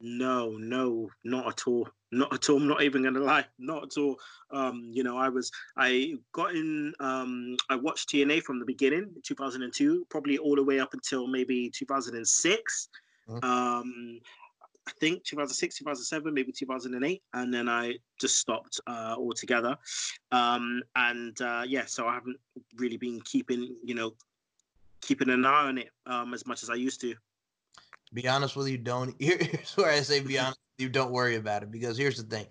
No, no, not at all. Not at all. I'm not even going to lie. Not at all. Um, you know, I was, I got in, um, I watched T N A from the beginning, two thousand two, probably all the way up until maybe two thousand six. Mm-hmm. Um, I think two thousand six, two thousand seven, maybe two thousand eight. And then I just stopped uh, altogether. Um, and uh, yeah, so I haven't really been keeping, you know, keeping an eye on it um, as much as I used to. Be honest with you, don't. Here's where I say be honest with you, don't worry about it. Because here's the thing.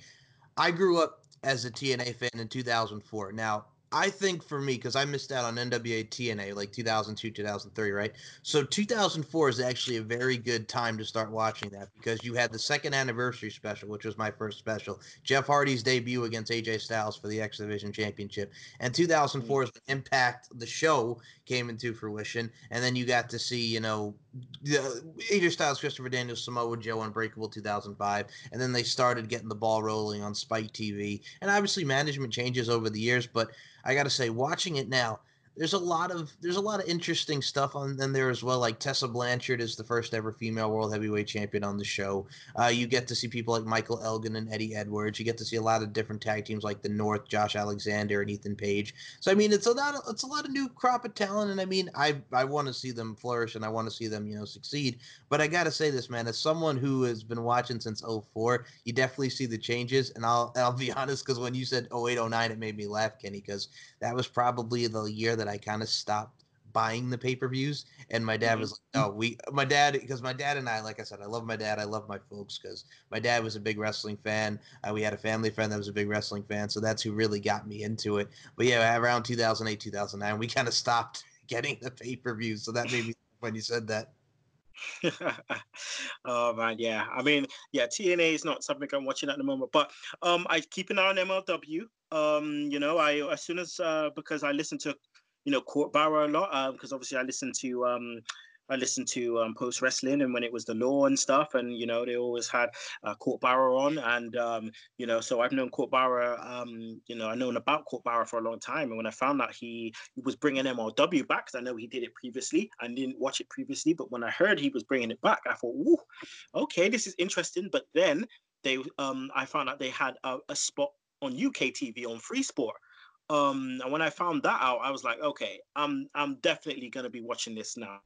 I grew up as a T N A fan in two thousand four. Now, I think for me, because I missed out on N W A T N A, like two thousand two, two thousand three, right? So two thousand four is actually a very good time to start watching that, because you had the second anniversary special, which was my first special. Jeff Hardy's debut against A J Styles for the X Division Championship. And two thousand four is when Impact, the show, came into fruition. And then you got to see, you know, A J Styles, Christopher Daniels, Samoa Joe, Unbreakable two thousand five. And then they started getting the ball rolling on Spike T V. And obviously management changes over the years, but I got to say, watching it now, there's a lot of there's a lot of interesting stuff on in there as well. Like Tessa Blanchard is the first ever female world heavyweight champion on the show. Uh, you get to see people like Michael Elgin and Eddie Edwards. You get to see a lot of different tag teams like the North, Josh Alexander, and Ethan Page. So I mean, it's a lot of, it's a lot of new crop of talent, and I mean, I I want to see them flourish, and I want to see them, you know, succeed. But I gotta say this, man, as someone who has been watching since oh four, you definitely see the changes. And I'll I'll be honest, because when you said oh eight oh nine, it made me laugh, Kenny, because that was probably the year that I kind of stopped buying the pay-per-views. And my dad was like, oh, we, my dad, because my dad and I, like I said, I love my dad. I love my folks, because my dad was a big wrestling fan. Uh, we had a family friend that was a big wrestling fan. So that's who really got me into it. But yeah, around two thousand eight, two thousand nine, we kind of stopped getting the pay-per-views. So that made me when you said that. Oh man, yeah. I mean, yeah, T N A is not something I'm watching at the moment, but um, I keep an eye on M L W. Um, you know, I as soon as uh, because I listen to, you know, Court Barrow a lot, because um, obviously I listen to um, I listen to um, Post Wrestling, and when it was the Law and stuff, and you know they always had uh, Court Barrow on, and um, you know, so I've known Court Barrow, um, you know, I've known about Court Barrow for a long time, and when I found out he was bringing M L W back, because I know he did it previously, I didn't watch it previously, but when I heard he was bringing it back, I thought, ooh, okay, this is interesting. But then they, um, I found out they had a, a spot on U K T V on Free Sport. Um, and when I found that out, I was like, okay, I'm I'm definitely going to be watching this now.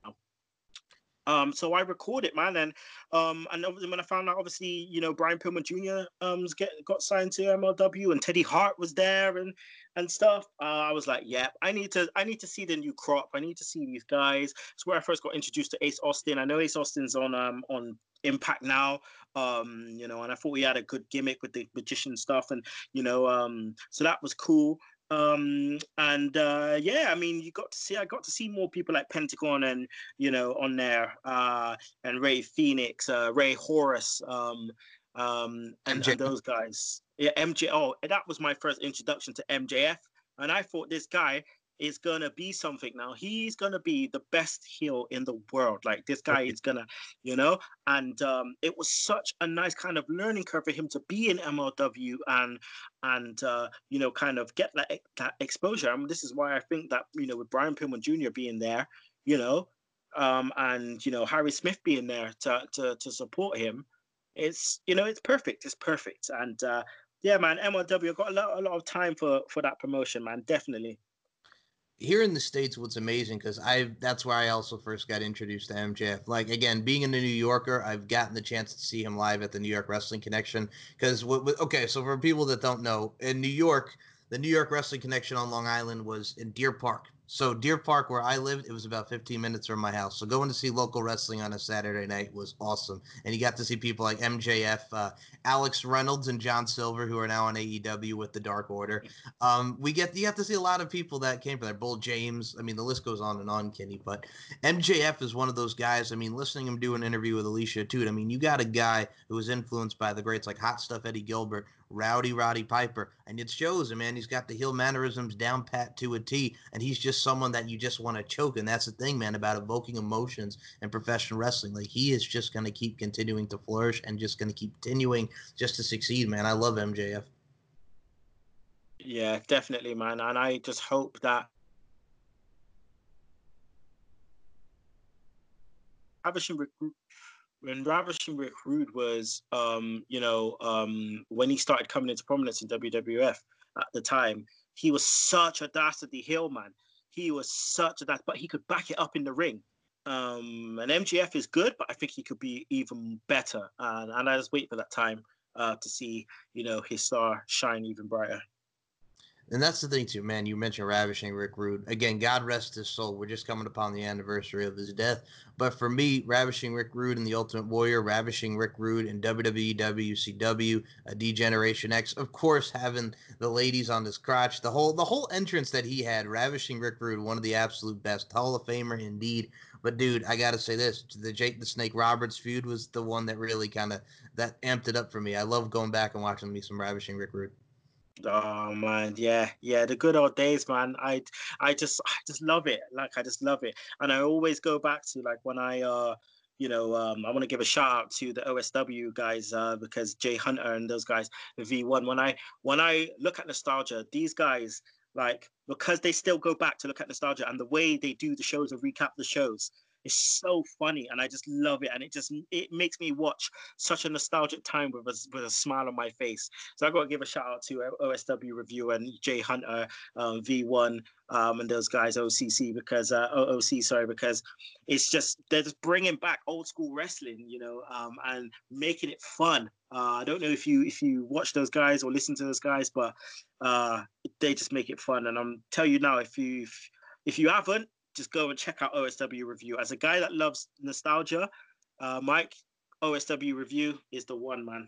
Um, so I recorded, man, and um, and when I found out, obviously, you know, Brian Pillman Junior um get, got signed to M L W, and Teddy Hart was there and and stuff. Uh, I was like, yeah, I need to I need to see the new crop. I need to see these guys. It's where I first got introduced to Ace Austin. I know Ace Austin's on um on Impact now, um, you know, and I thought he had a good gimmick with the magician stuff, and you know, um, so that was cool. Um, and, uh, yeah, I mean, you got to see, I got to see more people like Pentagon and, you know, on there, uh, and Ray Phoenix, uh, Ray Horus, um, um, and, and those guys. Yeah. M J. Oh, that was my first introduction to M J F. And I thought, this guy is going to be something now. He's going to be the best heel in the world. Like, this guy is going to, you know, and um, it was such a nice kind of learning curve for him to be in M L W and, and uh, you know, kind of get that, that exposure. I mean, this is why I think that, you know, with Brian Pillman Junior being there, you know, um, and, you know, Harry Smith being there to, to, to support him, it's, you know, it's perfect. It's perfect. And uh, yeah, man, M L W got a lot, a lot of time for for that promotion, man. Definitely. Here in the States, what's amazing, because I that's where I also first got introduced to M J F. Like, again, being a New Yorker, I've gotten the chance to see him live at the New York Wrestling Connection. Because, okay, so for people that don't know, in New York, the New York Wrestling Connection on Long Island was in Deer Park. So Deer Park, where I lived, it was about fifteen minutes from my house. So going to see local wrestling on a Saturday night was awesome. And you got to see people like M J F, uh, Alex Reynolds, and John Silver, who are now on A E W with the Dark Order. Um, we get you have to see a lot of people that came from there. Bull James. I mean, the list goes on and on, Kenny. But M J F is one of those guys. I mean, listening to him do an interview with Alicia Atout, I mean, you got a guy who was influenced by the greats like Hot Stuff Eddie Gilbert, Rowdy Roddy Piper, and it shows him, man. He's got the heel mannerisms down pat to a T, and he's just someone that you just want to choke. And that's the thing, man, about evoking emotions and professional wrestling. Like, he is just going to keep continuing to flourish and just going to keep continuing just to succeed, man. I love M J F. Yeah, definitely, man. And I just hope that Ravishing Recruit, when Ravishing Rick Rude was, um, you know, um, when he started coming into prominence in W W F at the time, he was such a dastardly heel, man. He was such a dastardly, but he could back it up in the ring. Um, and M J F is good, but I think he could be even better. And, and I just wait for that time uh, to see, you know, his star shine even brighter. And that's the thing, too, man. You mentioned Ravishing Rick Rude. Again, God rest his soul. We're just coming upon the anniversary of his death. But for me, Ravishing Rick Rude and The Ultimate Warrior, Ravishing Rick Rude and W W E, W C W, uh, D-Generation X, of course, having the ladies on his crotch, the whole the whole entrance that he had, Ravishing Rick Rude, one of the absolute best. Hall of Famer, indeed. But, dude, I got to say this. The Jake the Snake Roberts feud was the one that really kind of that amped it up for me. I love going back and watching me some Ravishing Rick Rude. Oh man, yeah, yeah, the good old days, man. I, I just, I just love it. Like, I just love it, and I always go back to like when I, uh, you know, um, I want to give a shout out to the O S W guys uh, because Jay Hunter and those guys, the V one. When I, when I look at nostalgia, these guys, like, because they still go back to look at nostalgia, and the way they do the shows and recap the shows is so funny, and I just love it, and it just it makes me watch such a nostalgic time with a, with a smile on my face. So I got to give a shout out to O S W Review and Jay Hunter, um, V one, um, and those guys, O C C, because uh, O O C, sorry, because it's just they're just bringing back old school wrestling, you know, um, and making it fun. Uh, I don't know if you if you watch those guys or listen to those guys, but uh, they just make it fun. And I'm tell you now, if you if, if you haven't, just go and check out O S W Review. As a guy that loves nostalgia, uh, Mike, O S W Review is the one, man.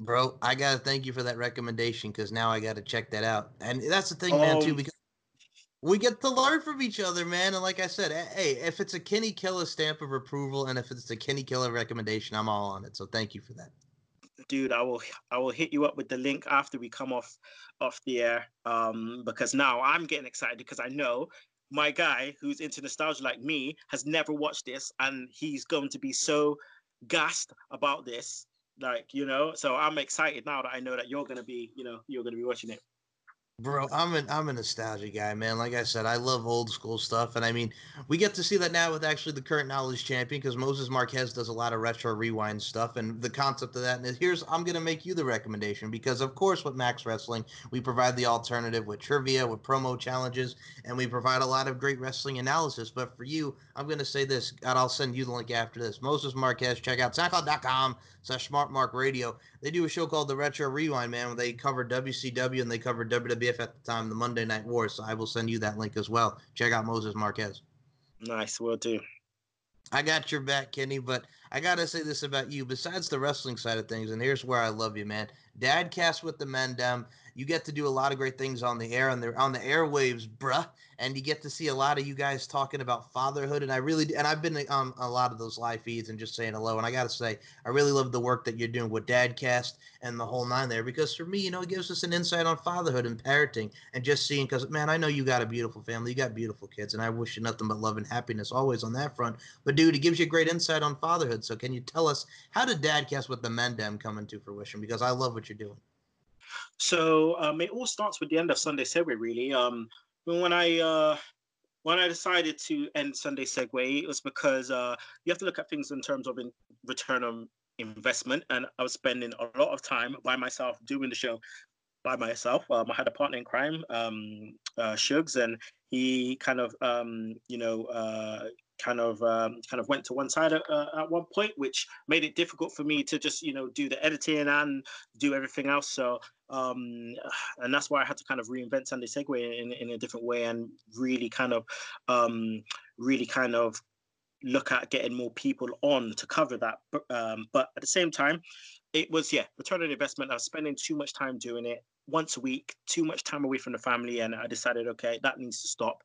Bro, I got to thank you for that recommendation because now I got to check that out. And that's the thing, um, man, too, because we get to learn from each other, man. And like I said, hey, if it's a Kenny Kelly stamp of approval and if it's a Kenny Kelly recommendation, I'm all on it. So thank you for that. Dude, I will I will hit you up with the link after we come off, off the air um, because now I'm getting excited because I know my guy who's into nostalgia like me has never watched this and he's going to be so gassed about this. Like, you know, so I'm excited now that I know that you're going to be, you know, you're going to be watching it. Bro, I'm an I'm a nostalgia guy, man. Like I said, I love old school stuff, and I mean, we get to see that now with actually the current knowledge champion because Moses Marquez does a lot of retro rewind stuff, and the concept of that is here's I'm gonna make you the recommendation because of course with Max Wrestling we provide the alternative with trivia, with promo challenges, and we provide a lot of great wrestling analysis. But for you, I'm gonna say this, God, I'll send you the link after this. Moses Marquez, check out SoundCloud dot com slash Smart Mark Radio. They do a show called the Retro Rewind, man, where they cover W C W and they cover W W F. At the time, the Monday Night War. So I will send you that link as well. Check out Moses Marquez. Nice, will do. I got your back, Kenny, but I gotta say this about you. Besides the wrestling side of things, and here's where I love you, man. Dadcast with the Mandem. You get to do a lot of great things on the air, on the on the airwaves, bruh. And you get to see a lot of you guys talking about fatherhood. And I really, and I've been on a lot of those live feeds and just saying hello. And I gotta say, I really love the work that you're doing with Dadcast and the whole nine there, because for me, you know, it gives us an insight on fatherhood and parenting and just seeing. Because man, I know you got a beautiful family, you got beautiful kids, and I wish you nothing but love and happiness always on that front. But dude, it gives you great insight on fatherhood. So can you tell us, how did Dadcast with the Mandem come into fruition? Because I love what you're doing. So um, it all starts with the end of Sunday Segue, really. Um, when I uh, when I decided to end Sunday Segue, it was because uh, you have to look at things in terms of in return on investment, and I was spending a lot of time by myself doing the show by myself. Um, I had a partner in crime, um, uh, Shugs, and he kind of, um, you know, uh, kind of, um, kind of went to one side at, uh, at one point, which made it difficult for me to just, you know, do the editing and do everything else. So, um, and that's why I had to kind of reinvent Sunday Segue in, in a different way, and really kind of, um, really kind of look at getting more people on to cover that. But, um, but at the same time, it was, yeah, return on investment. I was spending too much time doing it once a week, too much time away from the family, and I decided, okay, that needs to stop.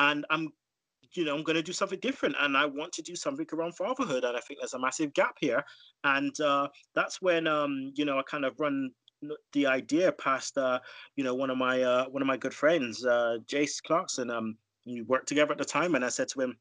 And I'm, you know, I'm going to do something different, and I want to do something around fatherhood, and I think there's a massive gap here. And uh, that's when, um, you know, I kind of run the idea past, uh, you know, one of my uh, one of my good friends, uh, Jace Clarkson. Um, we worked together at the time, and I said to him,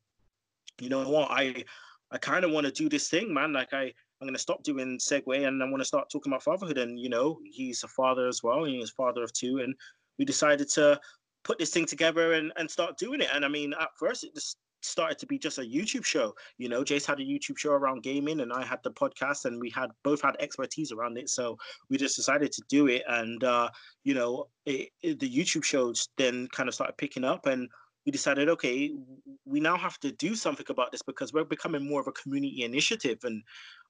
you know what, I, I kind of want to do this thing, man. Like I. I'm going to stop doing Segue, and I want to start talking about fatherhood. And, you know, he's a father as well. He's a father of two. And we decided to put this thing together and, and start doing it. And, I mean, at first it just started to be just a YouTube show. You know, Jace had a YouTube show around gaming, and I had the podcast, and we had both had expertise around it. So we just decided to do it. And, uh, you know, it, it, the YouTube shows then kind of started picking up, and we decided, okay, we now have to do something about this because we're becoming more of a community initiative. And,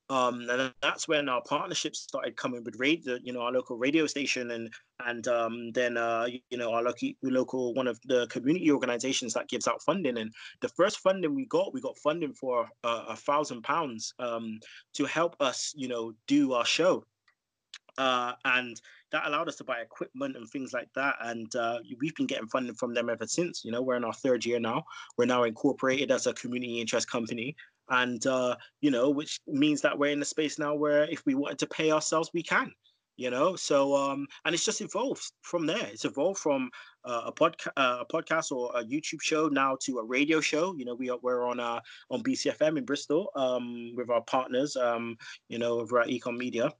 Um, and that's when our partnerships started coming with radio, you know, our local radio station, and and um, then uh, you know, our local, local one of the community organizations that gives out funding. And the first funding we got, we got funding for a thousand pounds to help us, you know, do our show, uh, and that allowed us to buy equipment and things like that. And uh, we've been getting funding from them ever since. You know, we're in our third year now. We're now incorporated as a community interest company. And, uh, you know, which means that we're in a space now where if we wanted to pay ourselves, we can, you know. So, um, and it's just evolved from there. It's evolved from uh, a, podca- uh, a podcast or a YouTube show now to a radio show. You know, we are, we're on uh, on B C F M in Bristol um, with our partners, um, you know, over at Econ Media.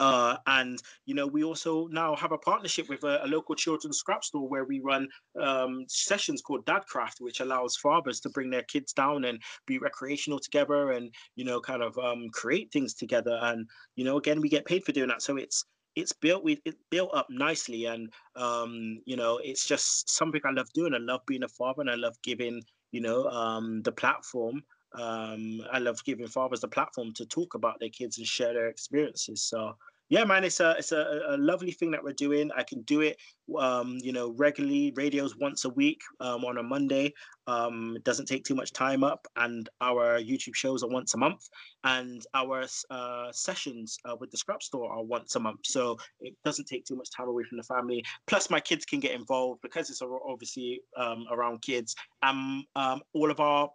Uh, and, you know, we also now have a partnership with a, a local children's scrap store where we run um, sessions called DadCraft, which allows fathers to bring their kids down and be recreational together and, you know, kind of um, create things together. And, you know, again, we get paid for doing that. So it's it's built we it built up nicely. And, um, you know, it's just something I love doing. I love being a father, and I love giving, you know, um, the platform. Um, I love giving fathers the platform to talk about their kids and share their experiences. So yeah, man, it's a it's a, a lovely thing that we're doing. I can do it, um, you know, regularly. Radio's once a week um, on a Monday. Um, it doesn't take too much time up, and our YouTube shows are once a month, and our uh, sessions uh, with the scrap store are once a month. So it doesn't take too much time away from the family. Plus, my kids can get involved because it's obviously um, around kids. Um, um, all of our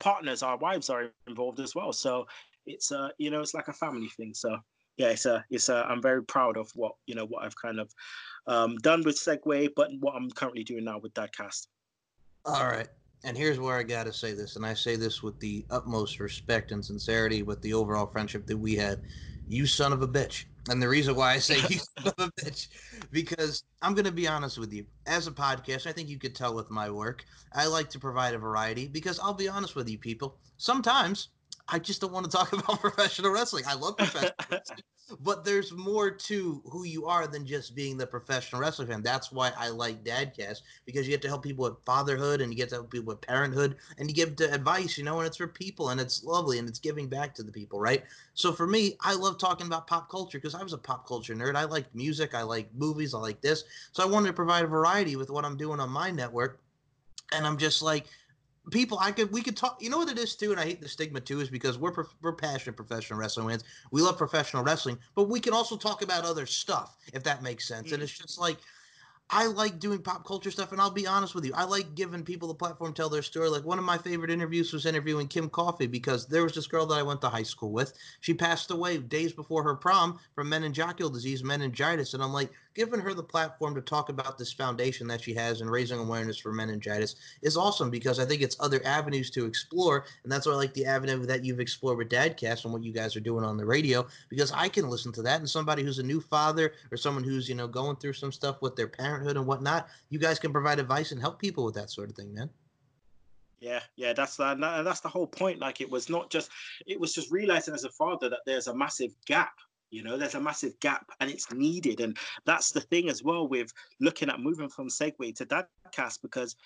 partners, our wives are involved as well, so it's uh you know it's like a family thing. So yeah, it's a it's a I'm very proud of what you know what I've kind of um done with Segue, but what I'm currently doing now with DadCast. All right, and here's where I gotta say this, and I say this with the utmost respect and sincerity, with the overall friendship that we had. You son of a bitch. And the reason why I say you son of a bitch, because I'm going to be honest with you. As a podcaster, I think you could tell with my work, I like to provide a variety, because I'll be honest with you people, sometimes I just don't want to talk about professional wrestling. I love professional wrestling, but there's more to who you are than just being the professional wrestler fan. That's why I like DadCast, because you get to help people with fatherhood, and you get to help people with parenthood, and you give the advice, you know, and it's for people, and it's lovely, and it's giving back to the people, right? So for me, I love talking about pop culture, because I was a pop culture nerd. I liked music. I liked movies. I like this. So I wanted to provide a variety with what I'm doing on my network, and I'm just like, people, I could, we could talk, you know what it is too, and I hate the stigma too, is because we're prof- we're passionate professional wrestling fans. We love professional wrestling, but we can also talk about other stuff, if that makes sense. Mm-hmm. And it's just like, I like doing pop culture stuff, and I'll be honest with you, I like giving people the platform to tell their story. Like, one of my favorite interviews was interviewing Kim Coffey, because there was this girl that I went to high school with. She passed away days before her prom from meningocele disease, meningitis, and I'm like, giving her the platform to talk about this foundation that she has and raising awareness for meningitis is awesome, because I think it's other avenues to explore. And that's why I like the avenue that you've explored with DadCast and what you guys are doing on the radio, because I can listen to that. And somebody who's a new father or someone who's, you know, going through some stuff with their parenthood and whatnot, you guys can provide advice and help people with that sort of thing, man. Yeah, yeah, that's uh, that's the whole point. Like, it was not just, it was just realizing as a father that there's a massive gap. You know, there's a massive gap and it's needed. And that's the thing as well with looking at moving from Segue to DadCast, because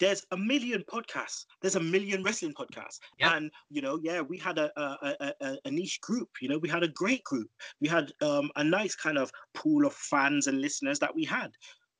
there's a million podcasts. There's a million wrestling podcasts. Yep. And, you know, yeah, we had a a, a a niche group. You know, we had a great group. We had um, a nice kind of pool of fans and listeners that we had.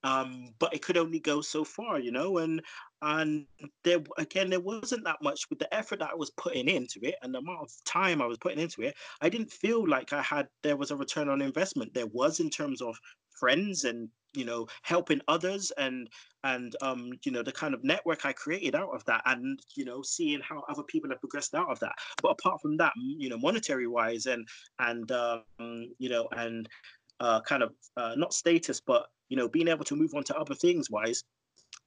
Um, but it could only go so far, you know, and and there again, there wasn't that much with the effort that I was putting into it and the amount of time I was putting into it. I didn't feel like I had there was a return on investment. There was in terms of friends and, you know, helping others and and um, you know, the kind of network I created out of that, and, you know, seeing how other people have progressed out of that. But apart from that, you know, monetary wise and and um, you know and uh, kind of uh, not status, but, you know, being able to move on to other things wise,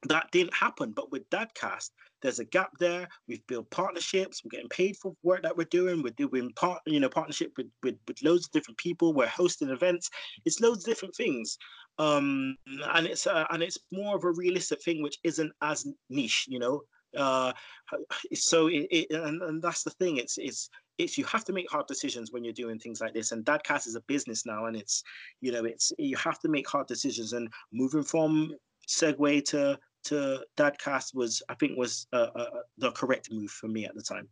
that didn't happen. But with DadCast, there's a gap there. We've built partnerships. We're getting paid for work that we're doing. We're doing part, you know, partnership with, with, with loads of different people. We're hosting events. It's loads of different things. Um, and it's uh, and it's more of a realistic thing, which isn't as niche, you know. Uh, so it, it and, and that's the thing. It's it's. It's, you have to make hard decisions when you're doing things like this. And DadCast is a business now, and it's, you know, it's, you have to make hard decisions. And moving from Segue to to DadCast was, I think, was uh, uh, the correct move for me at the time.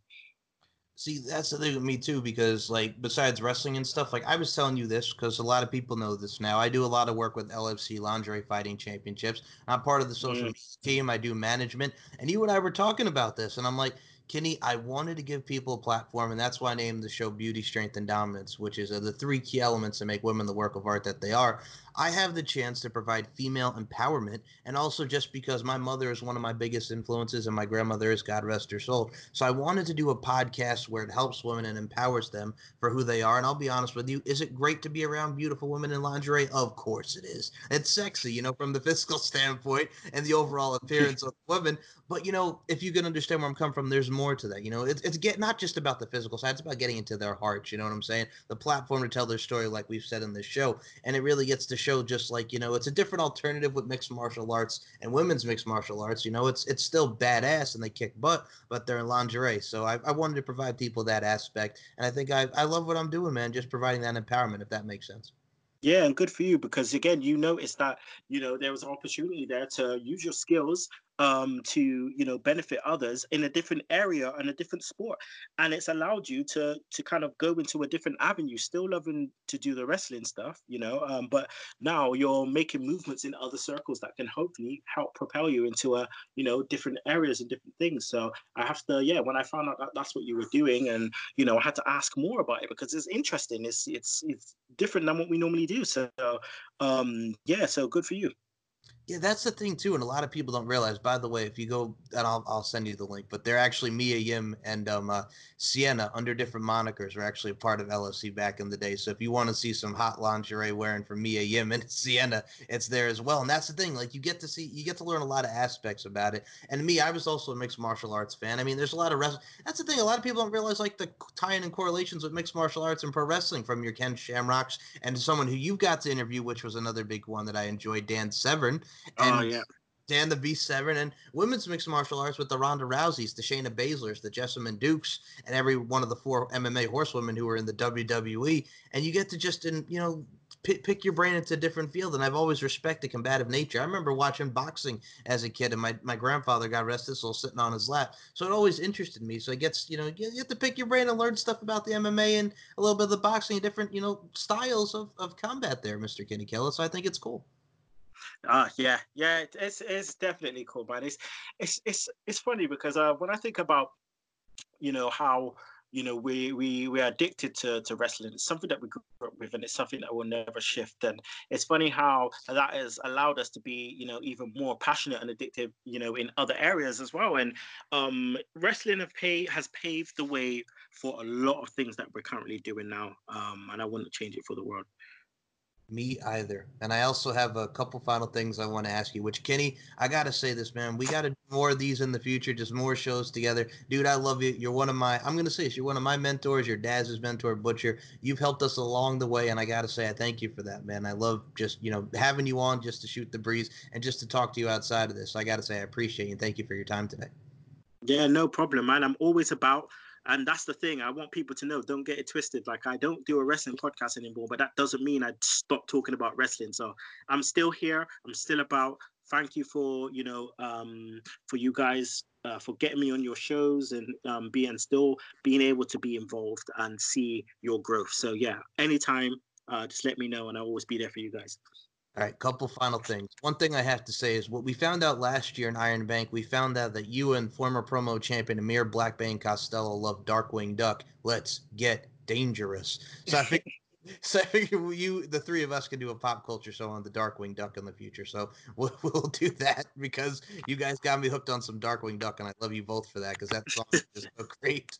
See, that's the thing with me too, because, like, besides wrestling and stuff, like, I was telling you this because a lot of people know this now. I do a lot of work with L F C Lingerie Fighting Championships. I'm part of the social mm. team. I do management, and you and I were talking about this, and I'm like, Kenny, I wanted to give people a platform, and that's why I named the show Beauty, Strength, and Dominance, which is uh, the three key elements that make women the work of art that they are. I have the chance to provide female empowerment, and also just because my mother is one of my biggest influences and my grandmother is, God rest her soul. So I wanted to do a podcast where it helps women and empowers them for who they are. And I'll be honest with you, is it great to be around beautiful women in lingerie? Of course it is. It's sexy, you know, from the physical standpoint and the overall appearance of the woman. But, you know, if you can understand where I'm coming from, there's more to that. You know, it's it's get not just about the physical side, it's about getting into their hearts, you know what I'm saying? The platform to tell their story, like we've said in this show, and it really gets to show just like, you know, it's a different alternative with mixed martial arts and women's mixed martial arts. You know, it's it's still badass and they kick butt, but they're in lingerie. So I, I wanted to provide people that aspect, and I think I I love what I'm doing, man, just providing that empowerment, if that makes sense. Yeah, and good for you, because, again, you noticed that, you know, there was an opportunity there to use your skills um, to, you know, benefit others in a different area and a different sport. And it's allowed you to to kind of go into a different avenue, still loving to do the wrestling stuff, you know, um, but now you're making movements in other circles that can hopefully help propel you into, a, you know, different areas and different things. So I have to, yeah, when I found out that that's what you were doing, and, you know, I had to ask more about it because it's interesting. It's, it's, it's different than what we normally do. So, um, yeah, so good for you. Yeah, that's the thing, too, and a lot of people don't realize, by the way, if you go, and I'll, I'll send you the link, but they're actually Mia Yim and um, uh, Sienna, under different monikers, were actually a part of L F C back in the day. So if you want to see some hot lingerie wearing for Mia Yim and Sienna, it's there as well. And that's the thing, like, you get to see, you get to learn a lot of aspects about it. And me, I was also a mixed martial arts fan. I mean, there's a lot of wrestling. That's the thing, a lot of people don't realize, like, the tie-in and correlations with mixed martial arts and pro wrestling, from your Ken Shamrocks and someone who you got to interview, which was another big one that I enjoyed, Dan Severn. And oh, yeah. Dan the Beast Severn, and women's mixed martial arts with the Ronda Rouseys, the Shayna Baszlers, the Jessamyn Dukes, and every one of the four M M A horsewomen who were in the W W E. And you get to just, in, you know, pick, pick your brain into a different field. And I've always respected combative nature. I remember watching boxing as a kid, and my, my grandfather, God rest his soul, sitting on his lap. So it always interested me. So it gets, you know, you, you have to pick your brain and learn stuff about the M M A and a little bit of the boxing and different, you know, styles of, of combat there, Mister Kenny Kelly. So I think it's cool. Ah, uh, yeah, yeah, it's it's definitely cool, man. It's it's it's it's funny because uh, when I think about, you know, how, you know, we we we're addicted to to wrestling. It's something that we grew up with, and it's something that will never shift. And it's funny how that has allowed us to be, you know, even more passionate and addictive, you know, in other areas as well. And um, wrestling have pay, has paved the way for a lot of things that we're currently doing now. Um, and I wouldn't change it for the world. Me either. And I also have a couple final things I want to ask you, which, Kenny, I got to say this, man. We got to do more of these in the future, just more shows together. Dude, I love you. You're one of my, I'm going to say this, you're one of my mentors, your Daz's mentor, Butcher. You've helped us along the way, and I got to say I thank you for that, man. I love just, you know, having you on just to shoot the breeze and just to talk to you outside of this. So I got to say I appreciate you, and thank you for your time today. Yeah, no problem, man. I'm always about, and that's the thing. I want people to know, don't get it twisted. Like, I don't do a wrestling podcast anymore, but that doesn't mean I stop talking about wrestling. So I'm still here. I'm still about. Thank you for, you know, um, for you guys, uh, for getting me on your shows and um, being still being able to be involved and see your growth. So, yeah, anytime, uh, just let me know and I'll always be there for you guys. All right, couple final things. One thing I have to say is what we found out last year in Iron Bank, we found out that you and former promo champion Amir Blackbane Costello love Darkwing Duck. Let's get dangerous. So I think so you, the three of us can do a pop culture show on the Darkwing Duck in the future. So we'll, we'll do that because you guys got me hooked on some Darkwing Duck, and I love you both for that because that song is so great.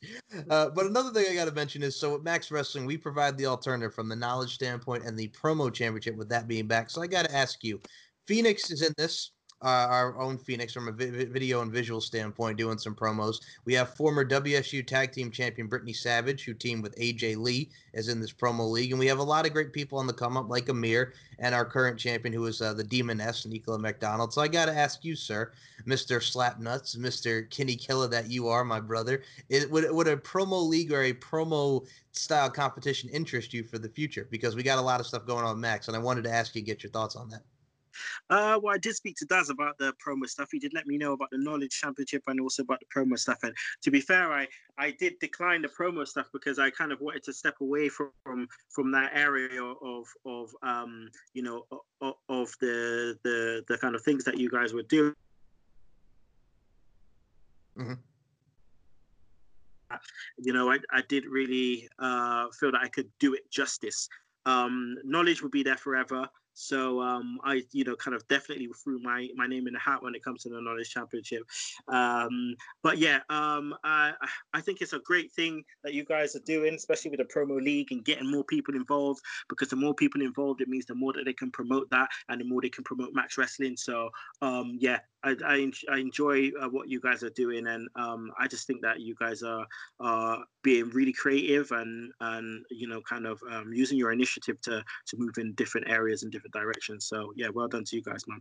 Uh, but another thing I got to mention is, so at Max Wrestling, we provide the alternative from the knowledge standpoint and the promo championship with that being back. So I got to ask you, Phoenix is in this. Uh, our own Phoenix from a vi- video and visual standpoint doing some promos. We have former W S U Tag Team Champion Brittany Savage, who teamed with A J Lee, as in this promo league. And we have a lot of great people on the come-up, like Amir, and our current champion, who is uh, the Demoness, Nicola McDonald. So I got to ask you, sir, Mister Slapnuts, Mister Kenny Killer that you are, my brother, it, would, would a promo league or a promo-style competition interest you for the future? Because we got a lot of stuff going on, Max, and I wanted to ask you to get your thoughts on that. Uh, well, I did speak to Daz about the promo stuff. He did let me know about the knowledge championship and also about the promo stuff. And to be fair, I, I did decline the promo stuff because I kind of wanted to step away from from, from that area of of um you know of, of the the the kind of things that you guys were doing. Mm-hmm. You know, I I did really uh feel that I could do it justice. Um, knowledge will be there forever. So um, I, you know, kind of definitely threw my, my name in the hat when it comes to the Knowledge Championship. Um, but yeah, um, I, I think it's a great thing that you guys are doing, especially with the promo league and getting more people involved, because the more people involved, it means the more that they can promote that and the more they can promote Max Wrestling. So um, yeah, I, I, I enjoy uh, what you guys are doing. And um, I just think that you guys are, are being really creative and, and you know, kind of um, using your initiative to, to move in different areas and different direction. So yeah, well done to you guys, man.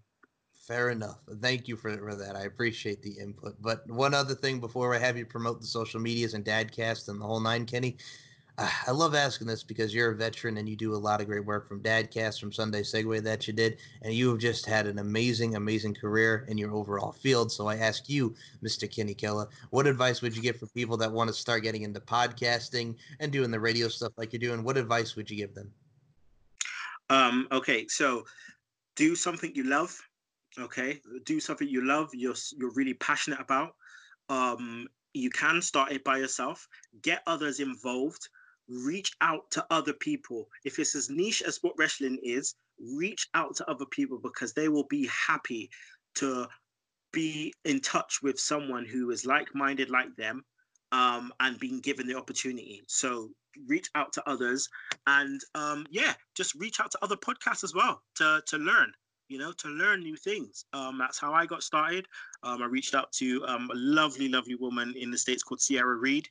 Fair enough. Thank you for, for that. I appreciate the input. But one other thing before I have you promote the social medias and DadCast and the whole nine, Kenny, uh, I love asking this because you're a veteran and you do a lot of great work from DadCast, from Sunday Segue that you did, and you have just had an amazing, amazing career in your overall field. So I ask you, Mister Kenny Kella, what advice would you give for people that want to start getting into podcasting and doing the radio stuff like you're doing? What advice would you give them? Um, okay, so do something you love, okay? Do something you love, you're you're really passionate about. Um, you can start it by yourself. Get others involved. Reach out to other people. If it's as niche as what wrestling is, reach out to other people because they will be happy to be in touch with someone who is like-minded like them um, and being given the opportunity. So reach out to others and um yeah just reach out to other podcasts as well to to learn you know to learn new things. Um that's how I got started. um I reached out to um a lovely lovely woman in the States called Sierra Reed,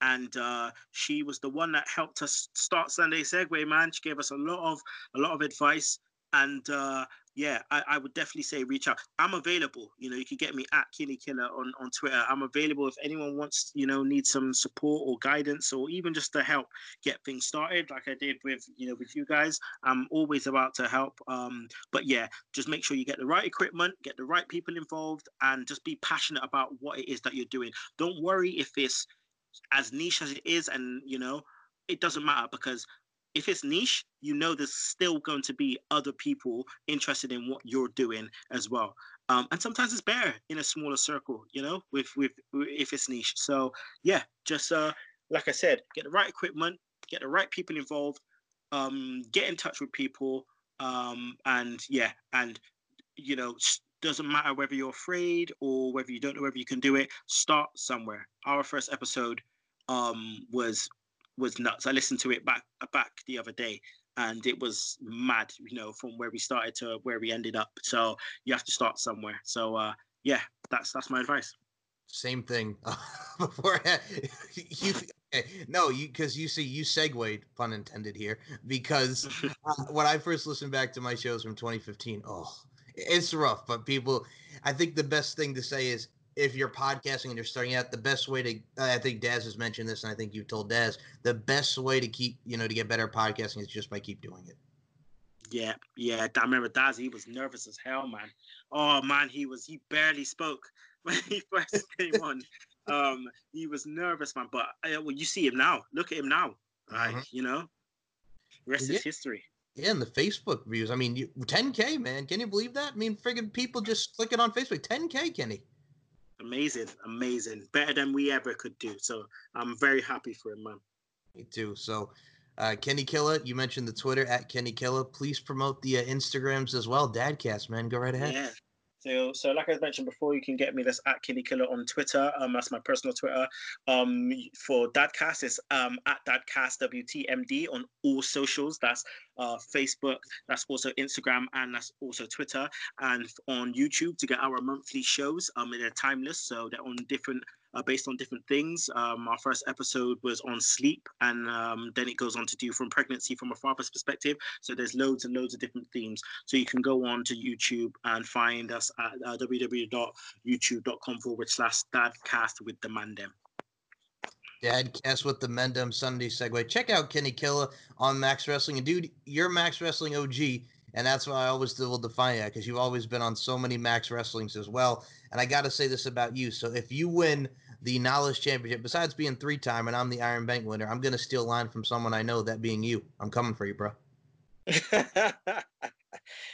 and uh she was the one that helped us start Sunday Segue, man. She gave us a lot of a lot of advice, and uh yeah, I, I would definitely say reach out. I'm available. You know, you can get me at Kenny Killer on, on Twitter. I'm available if anyone wants, you know, needs some support or guidance or even just to help get things started like I did with, you know, with you guys. I'm always about to help. Um, but yeah, just make sure you get the right equipment, get the right people involved, and just be passionate about what it is that you're doing. Don't worry if it's as niche as it is and, you know, it doesn't matter because if it's niche, you know there's still going to be other people interested in what you're doing as well. Um, and sometimes it's better in a smaller circle, you know, with with if it's niche. So, yeah, just uh, like I said, get the right equipment, get the right people involved, um, get in touch with people. Um, and, yeah, and, you know, it doesn't matter whether you're afraid or whether you don't know whether you can do it. Start somewhere. Our first episode um, was... was nuts. I listened to it back back the other day and it was mad, you know, from where we started to where we ended up. So you have to start somewhere. So uh yeah, that's that's my advice. Same thing. Before I, you no you because you see you segued, pun intended here, because uh, when I first listened back to my shows from twenty fifteen, oh, it's rough, but people, I think the best thing to say is if you're podcasting and you're starting out, the best way to, I think Daz has mentioned this, and I think you've told Daz, the best way to keep, you know, to get better at podcasting is just by keep doing it. Yeah, yeah. I remember Daz, he was nervous as hell, man. Oh, man, he was, he barely spoke when he first came on. Um, he was nervous, man, but uh, well, you see him now. Look at him now. Like, uh-huh. you know, rest yeah. is history. Yeah, and the Facebook views. I mean, you, ten K, man. Can you believe that? I mean, friggin' people just click it on Facebook. ten K, Kenny. Amazing, amazing. Better than we ever could do. So I'm very happy for him, man. Me too. So, uh, Kenny Killer, you mentioned the Twitter, at Kenny Killer. Please promote the uh, Instagrams as well. Dadcast, man. Go right ahead. Yeah. So, so like I mentioned before, you can get me. That's at Kenny Killer on Twitter. Um, that's my personal Twitter. Um, for Dadcast, it's um at Dadcast W T M D on all socials. That's uh Facebook. That's also Instagram, and that's also Twitter. And on YouTube to get our monthly shows. Um, they're timeless, so they're on different. Uh, based on different things. Um, our first episode was on sleep, and um, then it goes on to do from pregnancy from a father's perspective. So there's loads and loads of different themes. So you can go on to YouTube and find us at uh, www.youtube.com forward slash dadcast with the mandem. Dadcast with the mandem, Sunday Segue. Check out Kenny Killer on Max Wrestling. And dude, you're Max Wrestling O G. And that's why I always will define you, because you've always been on so many Max Wrestlings as well. And I got to say this about you. So if you win the Knowledge Championship, besides being three-time and I'm the Iron Bank winner, I'm going to steal a line from someone I know, that being you. I'm coming for you, bro.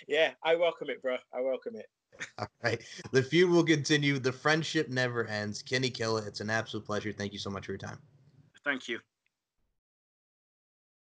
Yeah, I welcome it, bro. I welcome it. All right. The feud will continue. The friendship never ends. Kenny Killer, it's an absolute pleasure. Thank you so much for your time. Thank you.